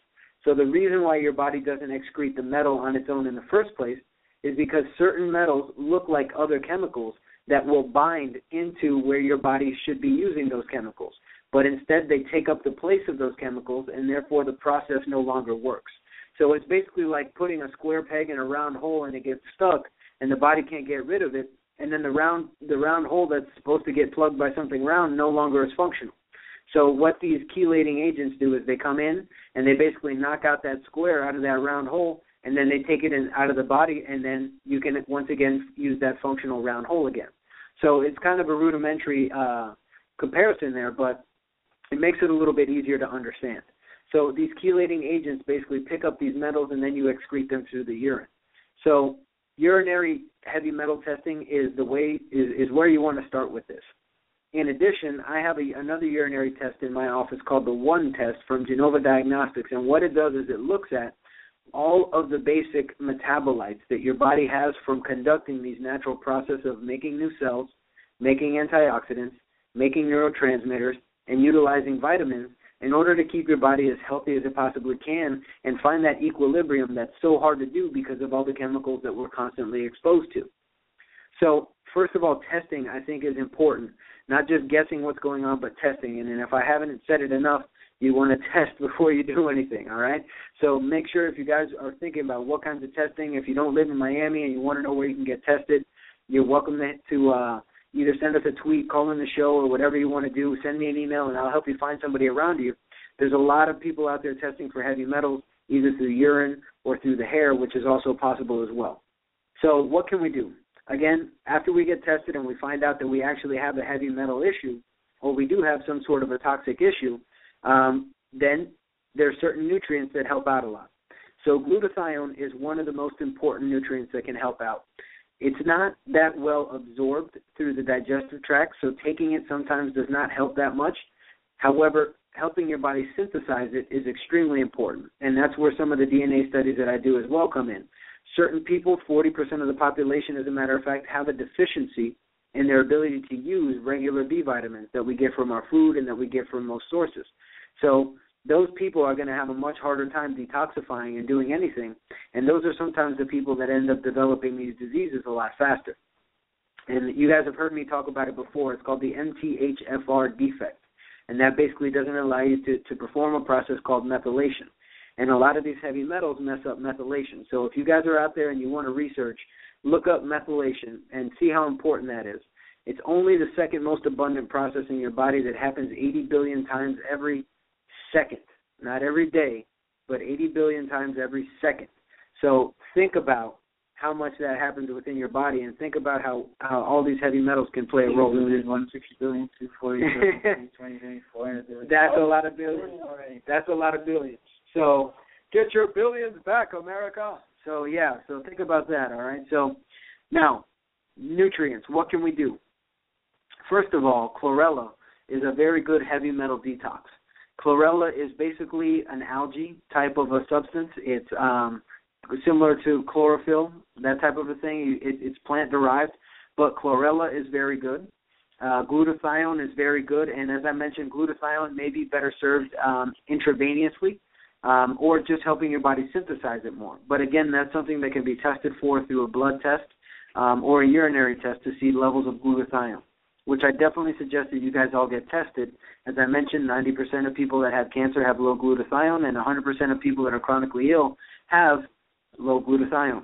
So the reason why your body doesn't excrete the metal on its own in the first place is because certain metals look like other chemicals that will bind into where your body should be using those chemicals. But instead they take up the place of those chemicals, and therefore the process no longer works. So it's basically like putting a square peg in a round hole and it gets stuck, and the body can't get rid of it. And then the round the round hole that's supposed to get plugged by something round no longer is functional. So what these chelating agents do is they come in and they basically knock out that square out of that round hole, and then they take it in, out of the body, and then you can once again use that functional round hole again. So it's kind of a rudimentary uh, comparison there, but it makes it a little bit easier to understand. So these chelating agents basically pick up these metals, and then you excrete them through the urine. So urinary heavy metal testing is the way is, is where you want to start with this. In addition, I have a, another urinary test in my office called the one test from Genova Diagnostics, and what it does is it looks at all of the basic metabolites that your body has from conducting these natural processes of making new cells, making antioxidants, making neurotransmitters, and utilizing vitamins in order to keep your body as healthy as it possibly can and find that equilibrium that's so hard to do because of all the chemicals that we're constantly exposed to. So, first of all, testing, I think, is important. not just guessing what's going on, but testing. And, and if I haven't said it enough, you want to test before you do anything, all right? So make sure if you guys are thinking about what kinds of testing, if you don't live in Miami and you want to know where you can get tested, you're welcome to uh, either send us a tweet, call in the show, or whatever you want to do. Send me an email, and I'll help you find somebody around you. There's a lot of people out there testing for heavy metals, either through urine or through the hair, which is also possible as well. So what can we do? Again, after we get tested and we find out that we actually have a heavy metal issue, or we do have some sort of a toxic issue, Um, then there are certain nutrients that help out a lot. So glutathione is one of the most important nutrients that can help out. It's not that well absorbed through the digestive tract, so taking it sometimes does not help that much. However, helping your body synthesize it is extremely important, and that's where some of the D N A studies that I do as well come in. Certain people, forty percent of the population, as a matter of fact, have a deficiency in their ability to use regular B vitamins that we get from our food and that we get from most sources. So those people are going to have a much harder time detoxifying and doing anything, and those are sometimes the people that end up developing these diseases a lot faster. And you guys have heard me talk about it before. It's called the M T H F R defect, and that basically doesn't allow you to, to perform a process called methylation. And a lot of these heavy metals mess up methylation. So if you guys are out there and you want to research, look up methylation and see how important that is. It's only the second most abundant process in your body that happens eighty billion times every second, not every day, but eighty billion times every second. So think about how much that happens within your body, and think about how, how all these heavy metals can play a role. one hundred sixty billion, two hundred forty billion, twenty billion, four hundred billion. That's a lot of billions. That's a lot of billions. So get your billions back, America. So, yeah, so think about that, all right? So now, nutrients, what can we do? First of all, chlorella is a very good heavy metal detox. Chlorella is basically an algae type of a substance. It's um, similar to chlorophyll, that type of a thing. It, it's plant-derived, but chlorella is very good. Uh, glutathione is very good, and as I mentioned, glutathione may be better served um, intravenously um, or just helping your body synthesize it more. But, again, that's something that can be tested for through a blood test um, or a urinary test to see levels of glutathione, which I definitely suggest that you guys all get tested. As I mentioned, ninety percent of people that have cancer have low glutathione, and one hundred percent of people that are chronically ill have low glutathione.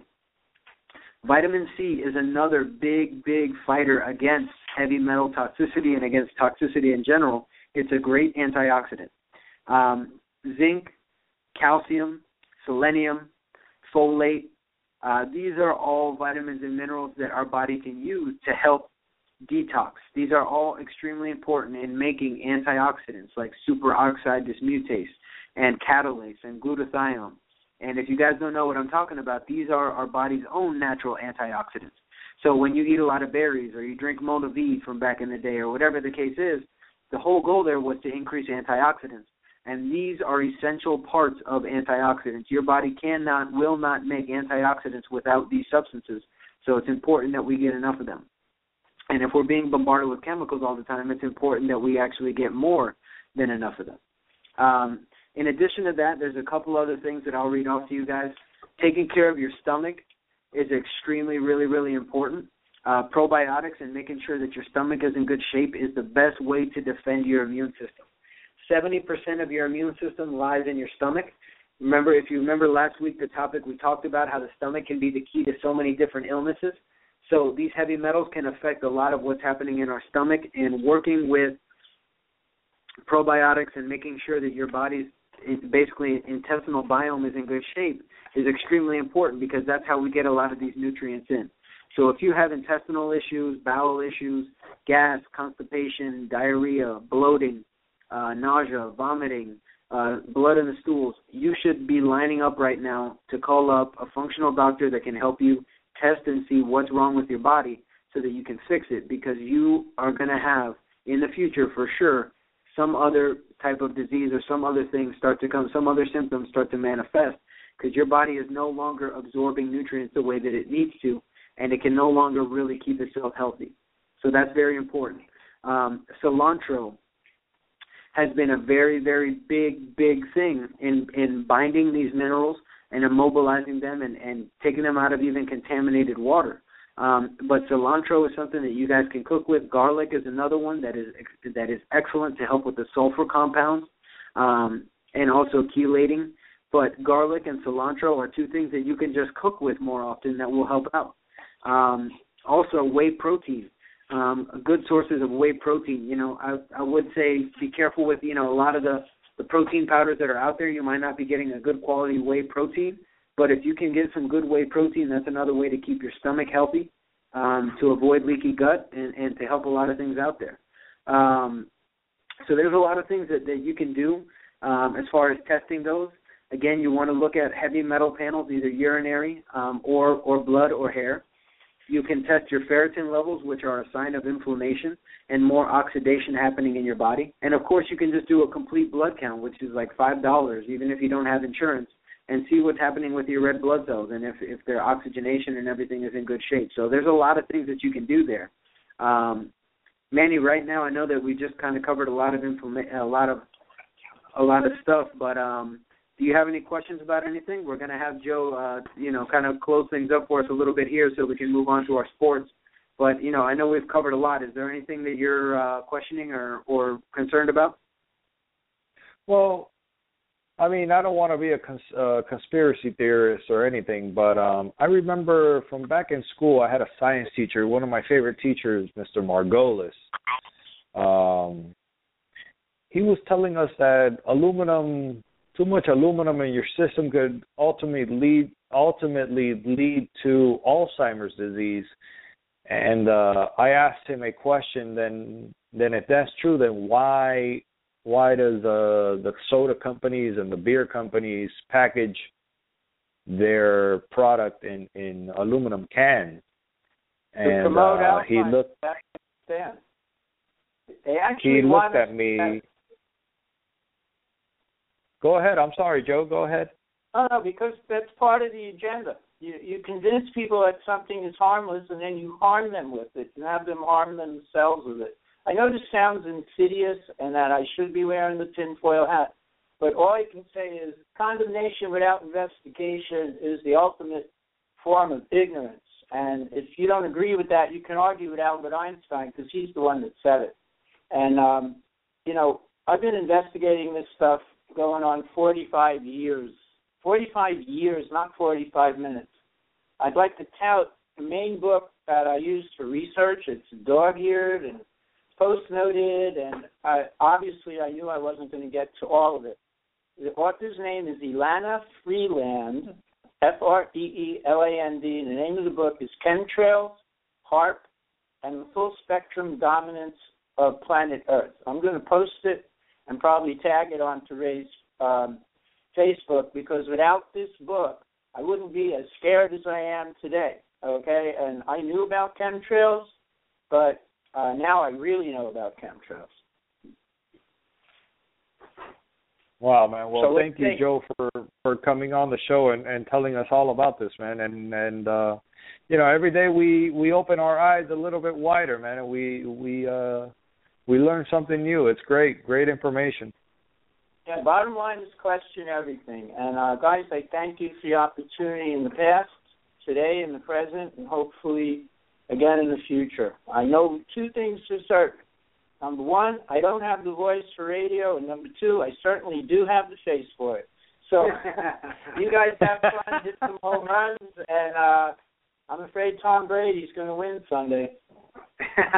Vitamin C is another big, big fighter against heavy metal toxicity and against toxicity in general. It's a great antioxidant. Um, zinc, calcium, selenium, folate, uh, these are all vitamins and minerals that our body can use to help detox. These are all extremely important in making antioxidants like superoxide dismutase and catalase and glutathione. And if you guys don't know what I'm talking about, these are our body's own natural antioxidants. So when you eat a lot of berries or you drink Motive from back in the day or whatever the case is, the whole goal there was to increase antioxidants. And these are essential parts of antioxidants. Your body cannot, will not make antioxidants without these substances. So it's important that we get enough of them. And if we're being bombarded with chemicals all the time, it's important that we actually get more than enough of them. Um, in addition to that, there's a couple other things that I'll read off to you guys. Taking care of your stomach is extremely, really, really important. Uh, probiotics and making sure that your stomach is in good shape is the best way to defend your immune system. seventy percent of your immune system lies in your stomach. Remember, if you remember last week, the topic we talked about how the stomach can be the key to so many different illnesses. So these heavy metals can affect a lot of what's happening in our stomach, and working with probiotics and making sure that your body's basically intestinal biome is in good shape is extremely important, because that's how we get a lot of these nutrients in. So if you have intestinal issues, bowel issues, gas, constipation, diarrhea, bloating, uh, nausea, vomiting, Uh, blood in the stools, you should be lining up right now to call up a functional doctor that can help you test and see what's wrong with your body so that you can fix it, because you are going to have in the future for sure some other type of disease or some other thing start to come, some other symptoms start to manifest, because your body is no longer absorbing nutrients the way that it needs to, and it can no longer really keep itself healthy. So that's very important. Um, cilantro has been a very, very big, big thing in, in binding these minerals and immobilizing them and, and taking them out of even contaminated water. Um, but cilantro is something that you guys can cook with. Garlic is another one that is that is excellent to help with the sulfur compounds um, and also chelating. But garlic and cilantro are two things that you can just cook with more often that will help out. Um, also, whey protein, um, good sources of whey protein. You know, I, I would say be careful with, you know, a lot of the, the protein powders that are out there. You might not be getting a good quality whey protein. But if you can get some good whey protein, that's another way to keep your stomach healthy, um, to avoid leaky gut, and, and to help a lot of things out there. Um, so there's a lot of things that, that you can do um, as far as testing those. Again, you want to look at heavy metal panels, either urinary um, or, or blood or hair. You can test your ferritin levels, which are a sign of inflammation and more oxidation happening in your body. And, of course, you can just do a complete blood count, which is like five dollars, even if you don't have insurance, and see what's happening with your red blood cells and if, if their oxygenation and everything is in good shape. So there's a lot of things that you can do there. Um, Manny, right now I know that we just kind of covered a lot of informa- a lot of a lot of stuff, but um, do you have any questions about anything? We're going to have Joe, uh, you know, kind of close things up for us a little bit here so we can move on to our sports. But, you know, I know we've covered a lot. Is there anything that you're uh, questioning or, or concerned about? Well, I mean, I don't want to be a cons- uh, conspiracy theorist or anything, but um, I remember from back in school, I had a science teacher, one of my favorite teachers, Mister Morgellons. Um, he was telling us that aluminum, too much aluminum in your system could ultimately lead, ultimately lead to Alzheimer's disease. And uh, I asked him a question, then, then if that's true, then why... Why does uh, the soda companies and the beer companies package their product in, in aluminum cans? And to promote uh, he looked. They actually he looked at me. That. Go ahead. I'm sorry, Joe. Go ahead. Oh no, because that's part of the agenda. You, you convince people that something is harmless, and then you harm them with it. You have them harm themselves with it. I know this sounds insidious and that I should be wearing the tinfoil hat, but all I can say is condemnation without investigation is the ultimate form of ignorance. And if you don't agree with that, you can argue with Albert Einstein because he's the one that said it. And, um, you know, I've been investigating this stuff going on forty-five years. forty-five years, not forty-five minutes. I'd like to tout the main book that I used for research. It's dog-eared and post-noted, and I, obviously I knew I wasn't going to get to all of it. The author's name is Elana Freeland, F R E E L A N D, and the name of the book is Chemtrails, HAARP, and the Full Spectrum Dominance of Planet Earth. I'm going to post it and probably tag it on to Ray's um, Facebook, because without this book, I wouldn't be as scared as I am today, okay? And I knew about chemtrails, but Uh, now I really know about chemtrails. Wow, man. Well, so thank you, think? Joe, for, for coming on the show and, and telling us all about this, man. And, and uh, you know, every day we, we open our eyes a little bit wider, man, and we we uh, we learn something new. It's great, great information. Yeah, bottom line is question everything. And, uh, guys, I thank you for the opportunity in the past, today, in the present, and hopefully – again in the future. I know two things for certain. Number one, I don't have the voice for radio, and number two, I certainly do have the face for it. So you guys have fun, hit some home runs, and uh, I'm afraid Tom Brady's going to win Sunday.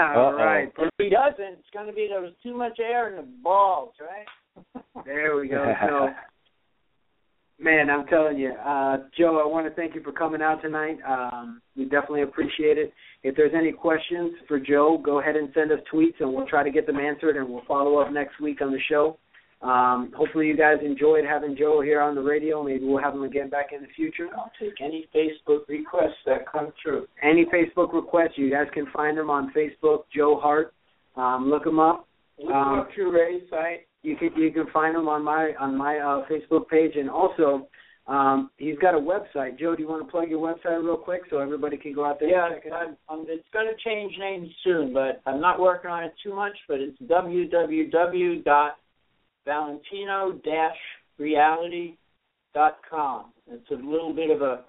All right. If he doesn't, it's going to be there was too much air in the balls, right? There we go. So, man, I'm telling you, uh, Joe, I want to thank you for coming out tonight. Um, we definitely appreciate it. If there's any questions for Joe, go ahead and send us tweets, and we'll try to get them answered, and we'll follow up next week on the show. Um, hopefully you guys enjoyed having Joe here on the radio. Maybe we'll have him again back in the future. I'll take any Facebook requests that come through. Any Facebook requests, you guys can find them on Facebook, Joe Hart. Um, look him up. Look um, up through Ray's site. You can you can find him on my on my uh, Facebook page, and also um, he's got a website. Joe, do you want to plug your website real quick so everybody can go out there? Yeah, and check it out? I'm, it's going to change names soon, but I'm not working on it too much. But it's w w w dot valentino dash reality dot com. It's a little bit of a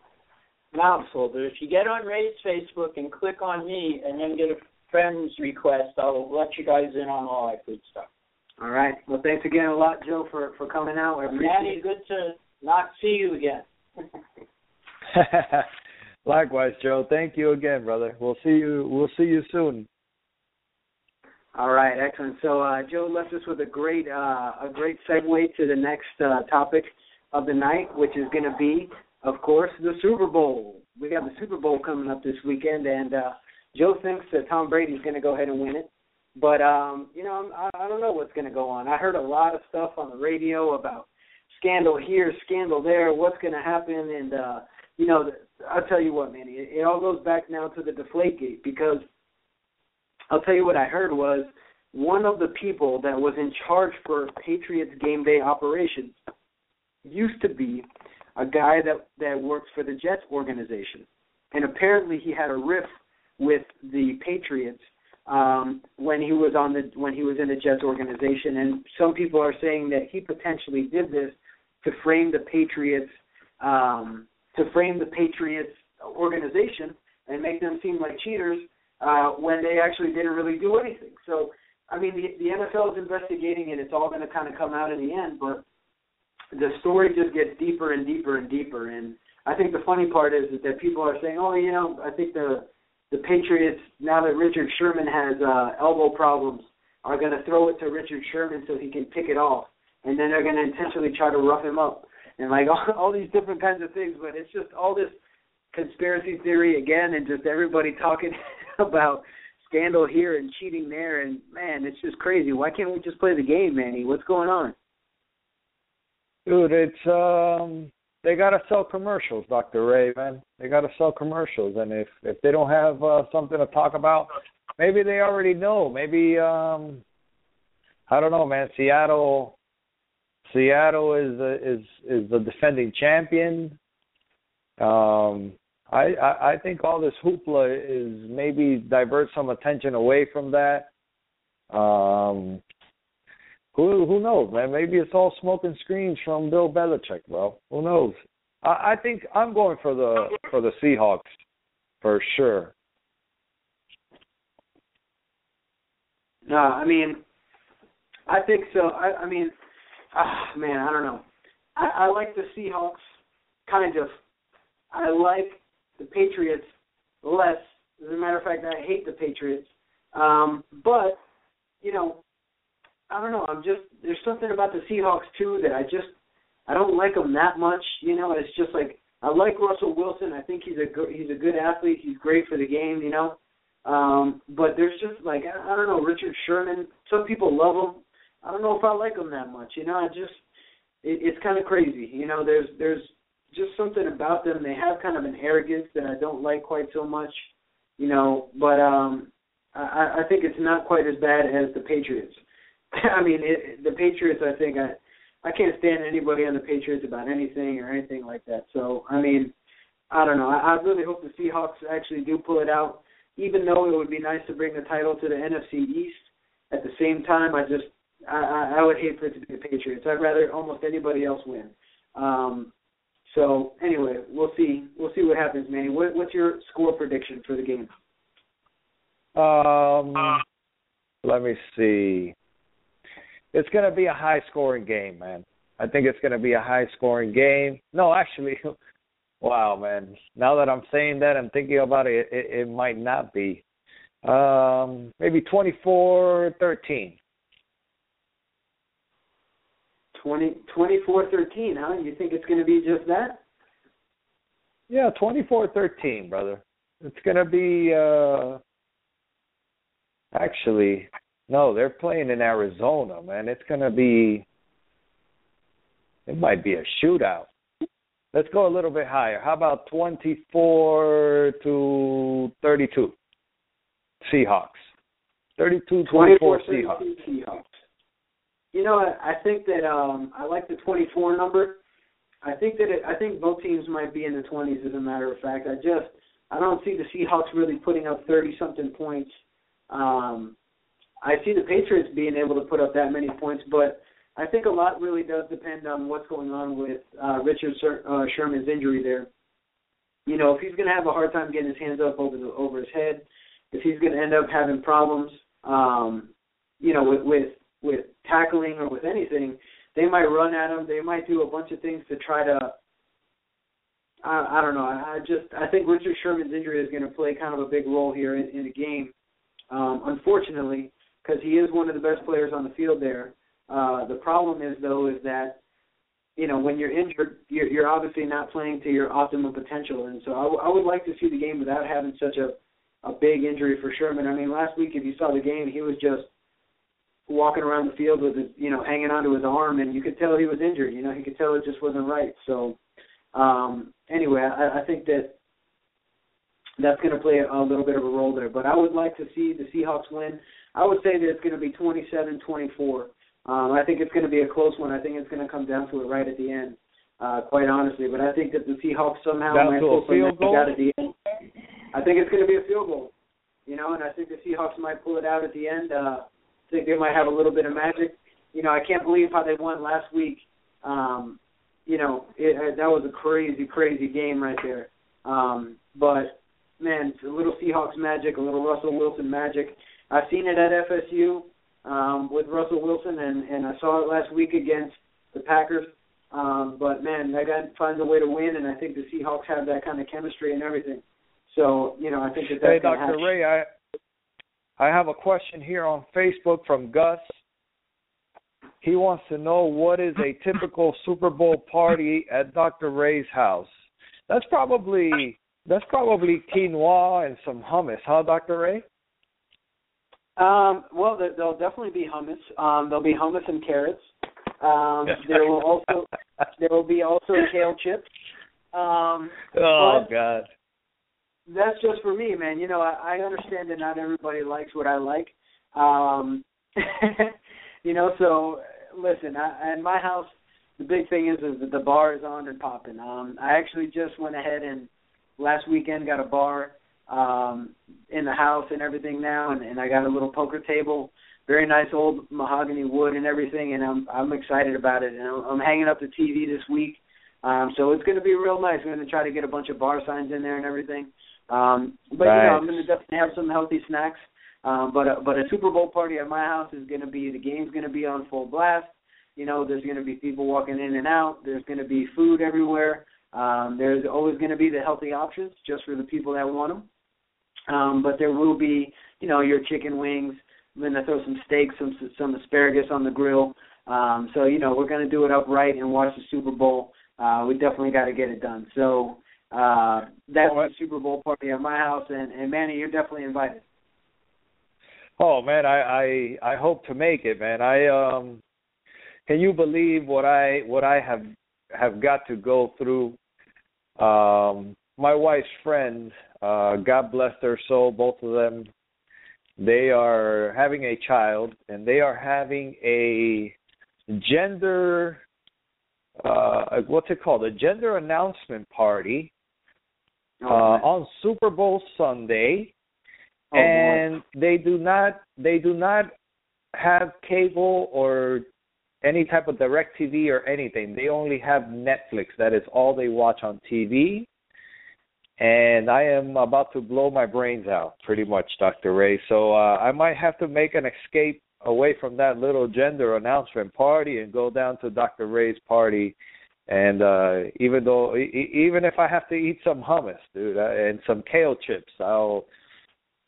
mouthful, but if you get on Ray's Facebook and click on me and then get a friend's request, I'll let you guys in on all that good stuff. All right. Well, thanks again a lot, Joe, for, for coming out. Maddie, good to not see you again. Likewise, Joe. Thank you again, brother. We'll see you. We'll see you soon. All right, excellent. So uh, Joe left us with a great, uh, a great segue to the next uh, topic of the night, which is going to be, of course, the Super Bowl. We got the Super Bowl coming up this weekend, and uh, Joe thinks that Tom Brady's going to go ahead and win it. But um, you know, I, I don't know what's going to go on. I heard a lot of stuff on the radio about scandal here, scandal there, what's going to happen, and uh, you know, I'll tell you what, man, it, it all goes back now to the Deflategate, because I'll tell you what I heard was one of the people that was in charge for Patriots game day operations used to be a guy that, that works for the Jets organization. And apparently he had a riff with the Patriots um, when he was on the when he was in the Jets organization. And some people are saying that he potentially did this to frame the Patriots um, to frame the Patriots organization and make them seem like cheaters. Uh, when they actually didn't really do anything. So, I mean, the, the N F L is investigating, and it's all going to kind of come out in the end, but the story just gets deeper and deeper and deeper. And I think the funny part is, is that people are saying, oh, you know, I think the the Patriots, now that Richard Sherman has uh, elbow problems, are going to throw it to Richard Sherman so he can pick it off, and then they're going to intentionally try to rough him up and, like, all, all these different kinds of things. But it's just all this conspiracy theory again, and just everybody talking about scandal here and cheating there, and man, it's just crazy. Why can't we just play the game, Manny? What's going on? Dude, it's um they gotta sell commercials, Doctor Ray, man. They gotta sell commercials, and if if they don't have uh, something to talk about, maybe they already know. Maybe um I don't know, man. Seattle Seattle is the, is is the defending champion. Um I, I, I think all this hoopla is maybe divert some attention away from that. Um, who who knows, man? Maybe it's all smoke and screens from Bill Belichick, bro. Who knows? I, I think I'm going for the for the Seahawks for sure. No, I mean, I think so. I, I mean, ah, man, I don't know. I, I like the Seahawks, kind of. I like the Patriots less. As a matter of fact, I hate the Patriots. Um, but, you know, I don't know. I'm just there's something about the Seahawks, too, that I just I don't like them that much. You know, it's just like I like Russell Wilson. I think he's a good, he's a good athlete. He's great for the game, you know. Um, but there's just like, I, I don't know, Richard Sherman. Some people love him. I don't know if I like him that much. You know, I just it, it's kind of crazy. You know, there's there's. just something about them. They have kind of an arrogance that I don't like quite so much, you know, but um, I, I think it's not quite as bad as the Patriots. I mean, it, the Patriots, I think, I I can't stand anybody on the Patriots about anything or anything like that. So, I mean, I don't know. I, I really hope the Seahawks actually do pull it out, even though it would be nice to bring the title to the N F C East. At the same time, I just I, I would hate for it to be the Patriots. I'd rather almost anybody else win. Um So, anyway, we'll see. We'll see what happens, Manny. What, what's your score prediction for the game? Um, let me see. It's going to be a high-scoring game, man. I think it's going to be a high-scoring game. No, actually, wow, man. Now that I'm saying that, I'm thinking about it, it, it might not be. Um, maybe twenty-four thirteen. twenty-four thirteen, huh? You think it's going to be just that? Yeah, twenty-four thirteen, brother. It's going to be uh, – actually, no, they're playing in Arizona, man. It's going to be – it might be a shootout. Let's go a little bit higher. How about twenty-four to thirty-two Seahawks? thirty-two twenty-four Seahawks. Seahawks. You know, I, I think that um, I like the twenty-four number. I think that it, I think both teams might be in the twenties, as a matter of fact. I just I don't see the Seahawks really putting up thirty-something points. Um, I see the Patriots being able to put up that many points, but I think a lot really does depend on what's going on with uh, Richard Sir, uh, Sherman's injury there. You know, if he's going to have a hard time getting his hands up over the, over his head, if he's going to end up having problems, um, you know, with, with with tackling or with anything, they might run at him. They might do a bunch of things to try to. I, I don't know. I, I just I think Richard Sherman's injury is going to play kind of a big role here in, in the game, um, unfortunately, because he is one of the best players on the field there. Uh, the problem is though is that. You know, when you're injured, you're, you're obviously not playing to your optimal potential. And so I, w- I would like to see the game without having such a, a big injury for Sherman. I mean, last week, if you saw the game, he was just walking around the field with his, you know, hanging onto his arm, and you could tell he was injured. You know, he could tell it just wasn't right. So um, anyway, I, I think that that's going to play a, a little bit of a role there. But I would like to see the Seahawks win. I would say that it's going to be twenty-seven twenty-four. Um, I think it's going to be a close one. I think it's going to come down to it right at the end, uh, quite honestly. But I think that the Seahawks somehow might pull it out at the end. I think it's going to be a field goal, you know, and I think the Seahawks might pull it out at the end. Uh, I think they might have a little bit of magic. You know, I can't believe how they won last week. Um, you know, it, that was a crazy, crazy game right there. Um, but, man, it's a little Seahawks magic, a little Russell Wilson magic. I've seen it at F S U. Um, with Russell Wilson, and, and I saw it last week against the Packers. Um, but, man, that guy finds a way to win, and I think the Seahawks have that kind of chemistry and everything. So, you know, I think that that's going to happen. Hey, Doctor Ray, I, I have a question here on Facebook from Gus. He wants to know, what is a typical Super Bowl party at Doctor Ray's house? That's probably that's probably quinoa and some hummus, huh, Doctor Ray? Um, well, there, there'll definitely be hummus. Um, there'll be hummus and carrots. Um, there will also there will be also kale chips. Um, oh God, that's just for me, man. You know, I, I understand that not everybody likes what I like. Um, you know, so listen. I, in my house, the big thing is is that the bar is on and popping. Um, I actually just went ahead and last weekend got a bar. Um, in the house and everything now, and, and I got a little poker table, very nice old mahogany wood and everything, and I'm I'm excited about it. And I'm, I'm hanging up the T V this week, um, so it's going to be real nice. We're going to try to get a bunch of bar signs in there and everything. Um, but right. You know, I'm going to definitely have some healthy snacks. Um, but a, but a Super Bowl party at my house is going to be the game's going to be on full blast. You know, there's going to be people walking in and out. There's going to be food everywhere. Um, there's always going to be the healthy options just for the people that want them. Um, but there will be, you know, your chicken wings. I'm going to throw some steaks, some some asparagus on the grill. Um, so, you know, we're going to do it upright and watch the Super Bowl. Uh, we definitely got to get it done. So uh, that's the Super Bowl party at my house. And, and, Manny, you're definitely invited. Oh, man, I, I, I hope to make it, man. I um, can you believe what I what I have, have got to go through? Um, my wife's friend, Uh, God bless their soul, both of them, they are having a child, and they are having a gender, uh, what's it called, a gender announcement party uh, oh, on Super Bowl Sunday, oh, and Lord. they do not they do not have cable or any type of DirecTV or anything. They only have Netflix. That is all they watch on T V. And I am about to blow my brains out, pretty much, Doctor Ray. So uh, I might have to make an escape away from that little gender announcement party and go down to Doctor Ray's party. And uh, even though, e- even if I have to eat some hummus, dude, uh, and some kale chips, I'll,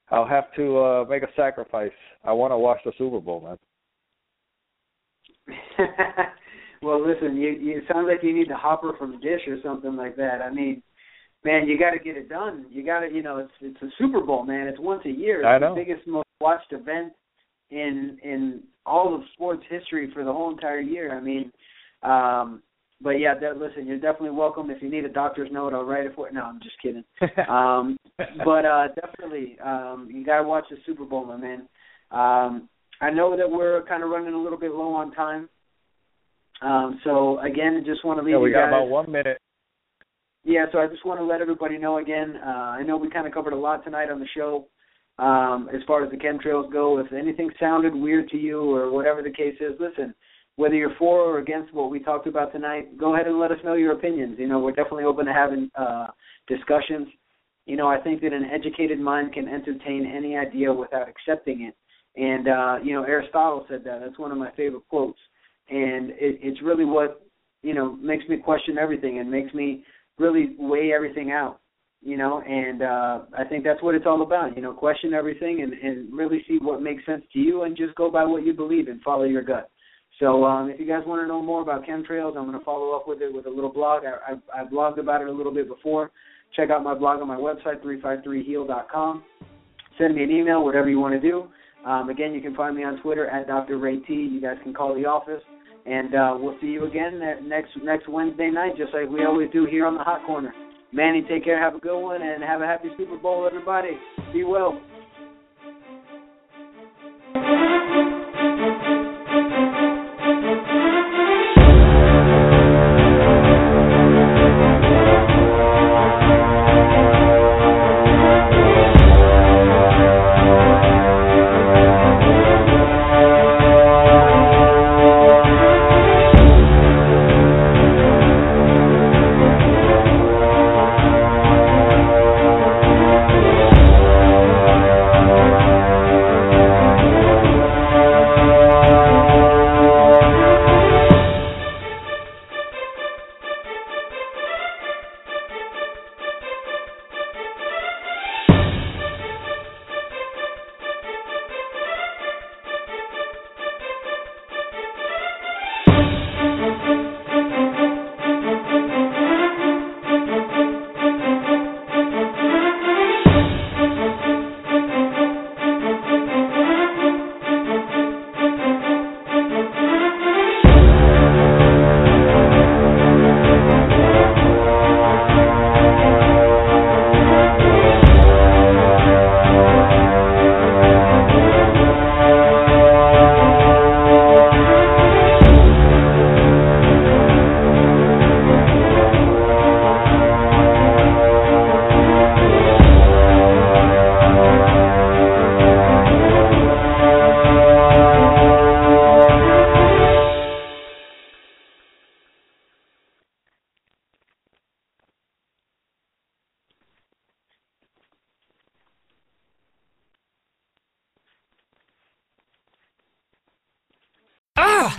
I'll have to uh, make a sacrifice. I want to watch the Super Bowl, man. Well, listen, you, you, it sounds like you need the hopper from Dish or something like that. I mean. Man, you got to get it done. You got to, you know, it's it's a Super Bowl, man. It's once a year. It's the biggest, most watched event in in all of sports history for the whole entire year. I mean, um, but yeah, that, listen, you're definitely welcome. If you need a doctor's note, I'll write it for you. No, I'm just kidding. um, but uh, definitely, um, you got to watch the Super Bowl, my man. Um, I know that we're kind of running a little bit low on time. Um, so again, just want to leave yeah, we you guys. We got about one minute. Yeah, so I just want to let everybody know again, uh, I know we kind of covered a lot tonight on the show um, as far as the chemtrails go. If anything sounded weird to you or whatever the case is, listen, whether you're for or against what we talked about tonight, go ahead and let us know your opinions. You know, we're definitely open to having uh, discussions. You know, I think that an educated mind can entertain any idea without accepting it. And, uh, you know, Aristotle said that. That's one of my favorite quotes. And it, it's really what, you know, makes me question everything and makes me really weigh everything out, you know. And uh, I think that's what it's all about, you know, question everything and, and really see what makes sense to you and just go by what you believe and follow your gut. So um, if you guys want to know more about chemtrails, I'm going to follow up with it with a little blog. I, I, I blogged about it a little bit before. Check out my blog on my website, three five three heal dot com. Send me an email, whatever you want to do. Um, again, you can find me on Twitter at Doctor Ray T. You guys can call the office, and uh, we'll see you again next next Wednesday night, just like we always do here on the Hot Corner. Manny, take care, have a good one, and have a happy Super Bowl, everybody. Be well.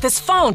This phone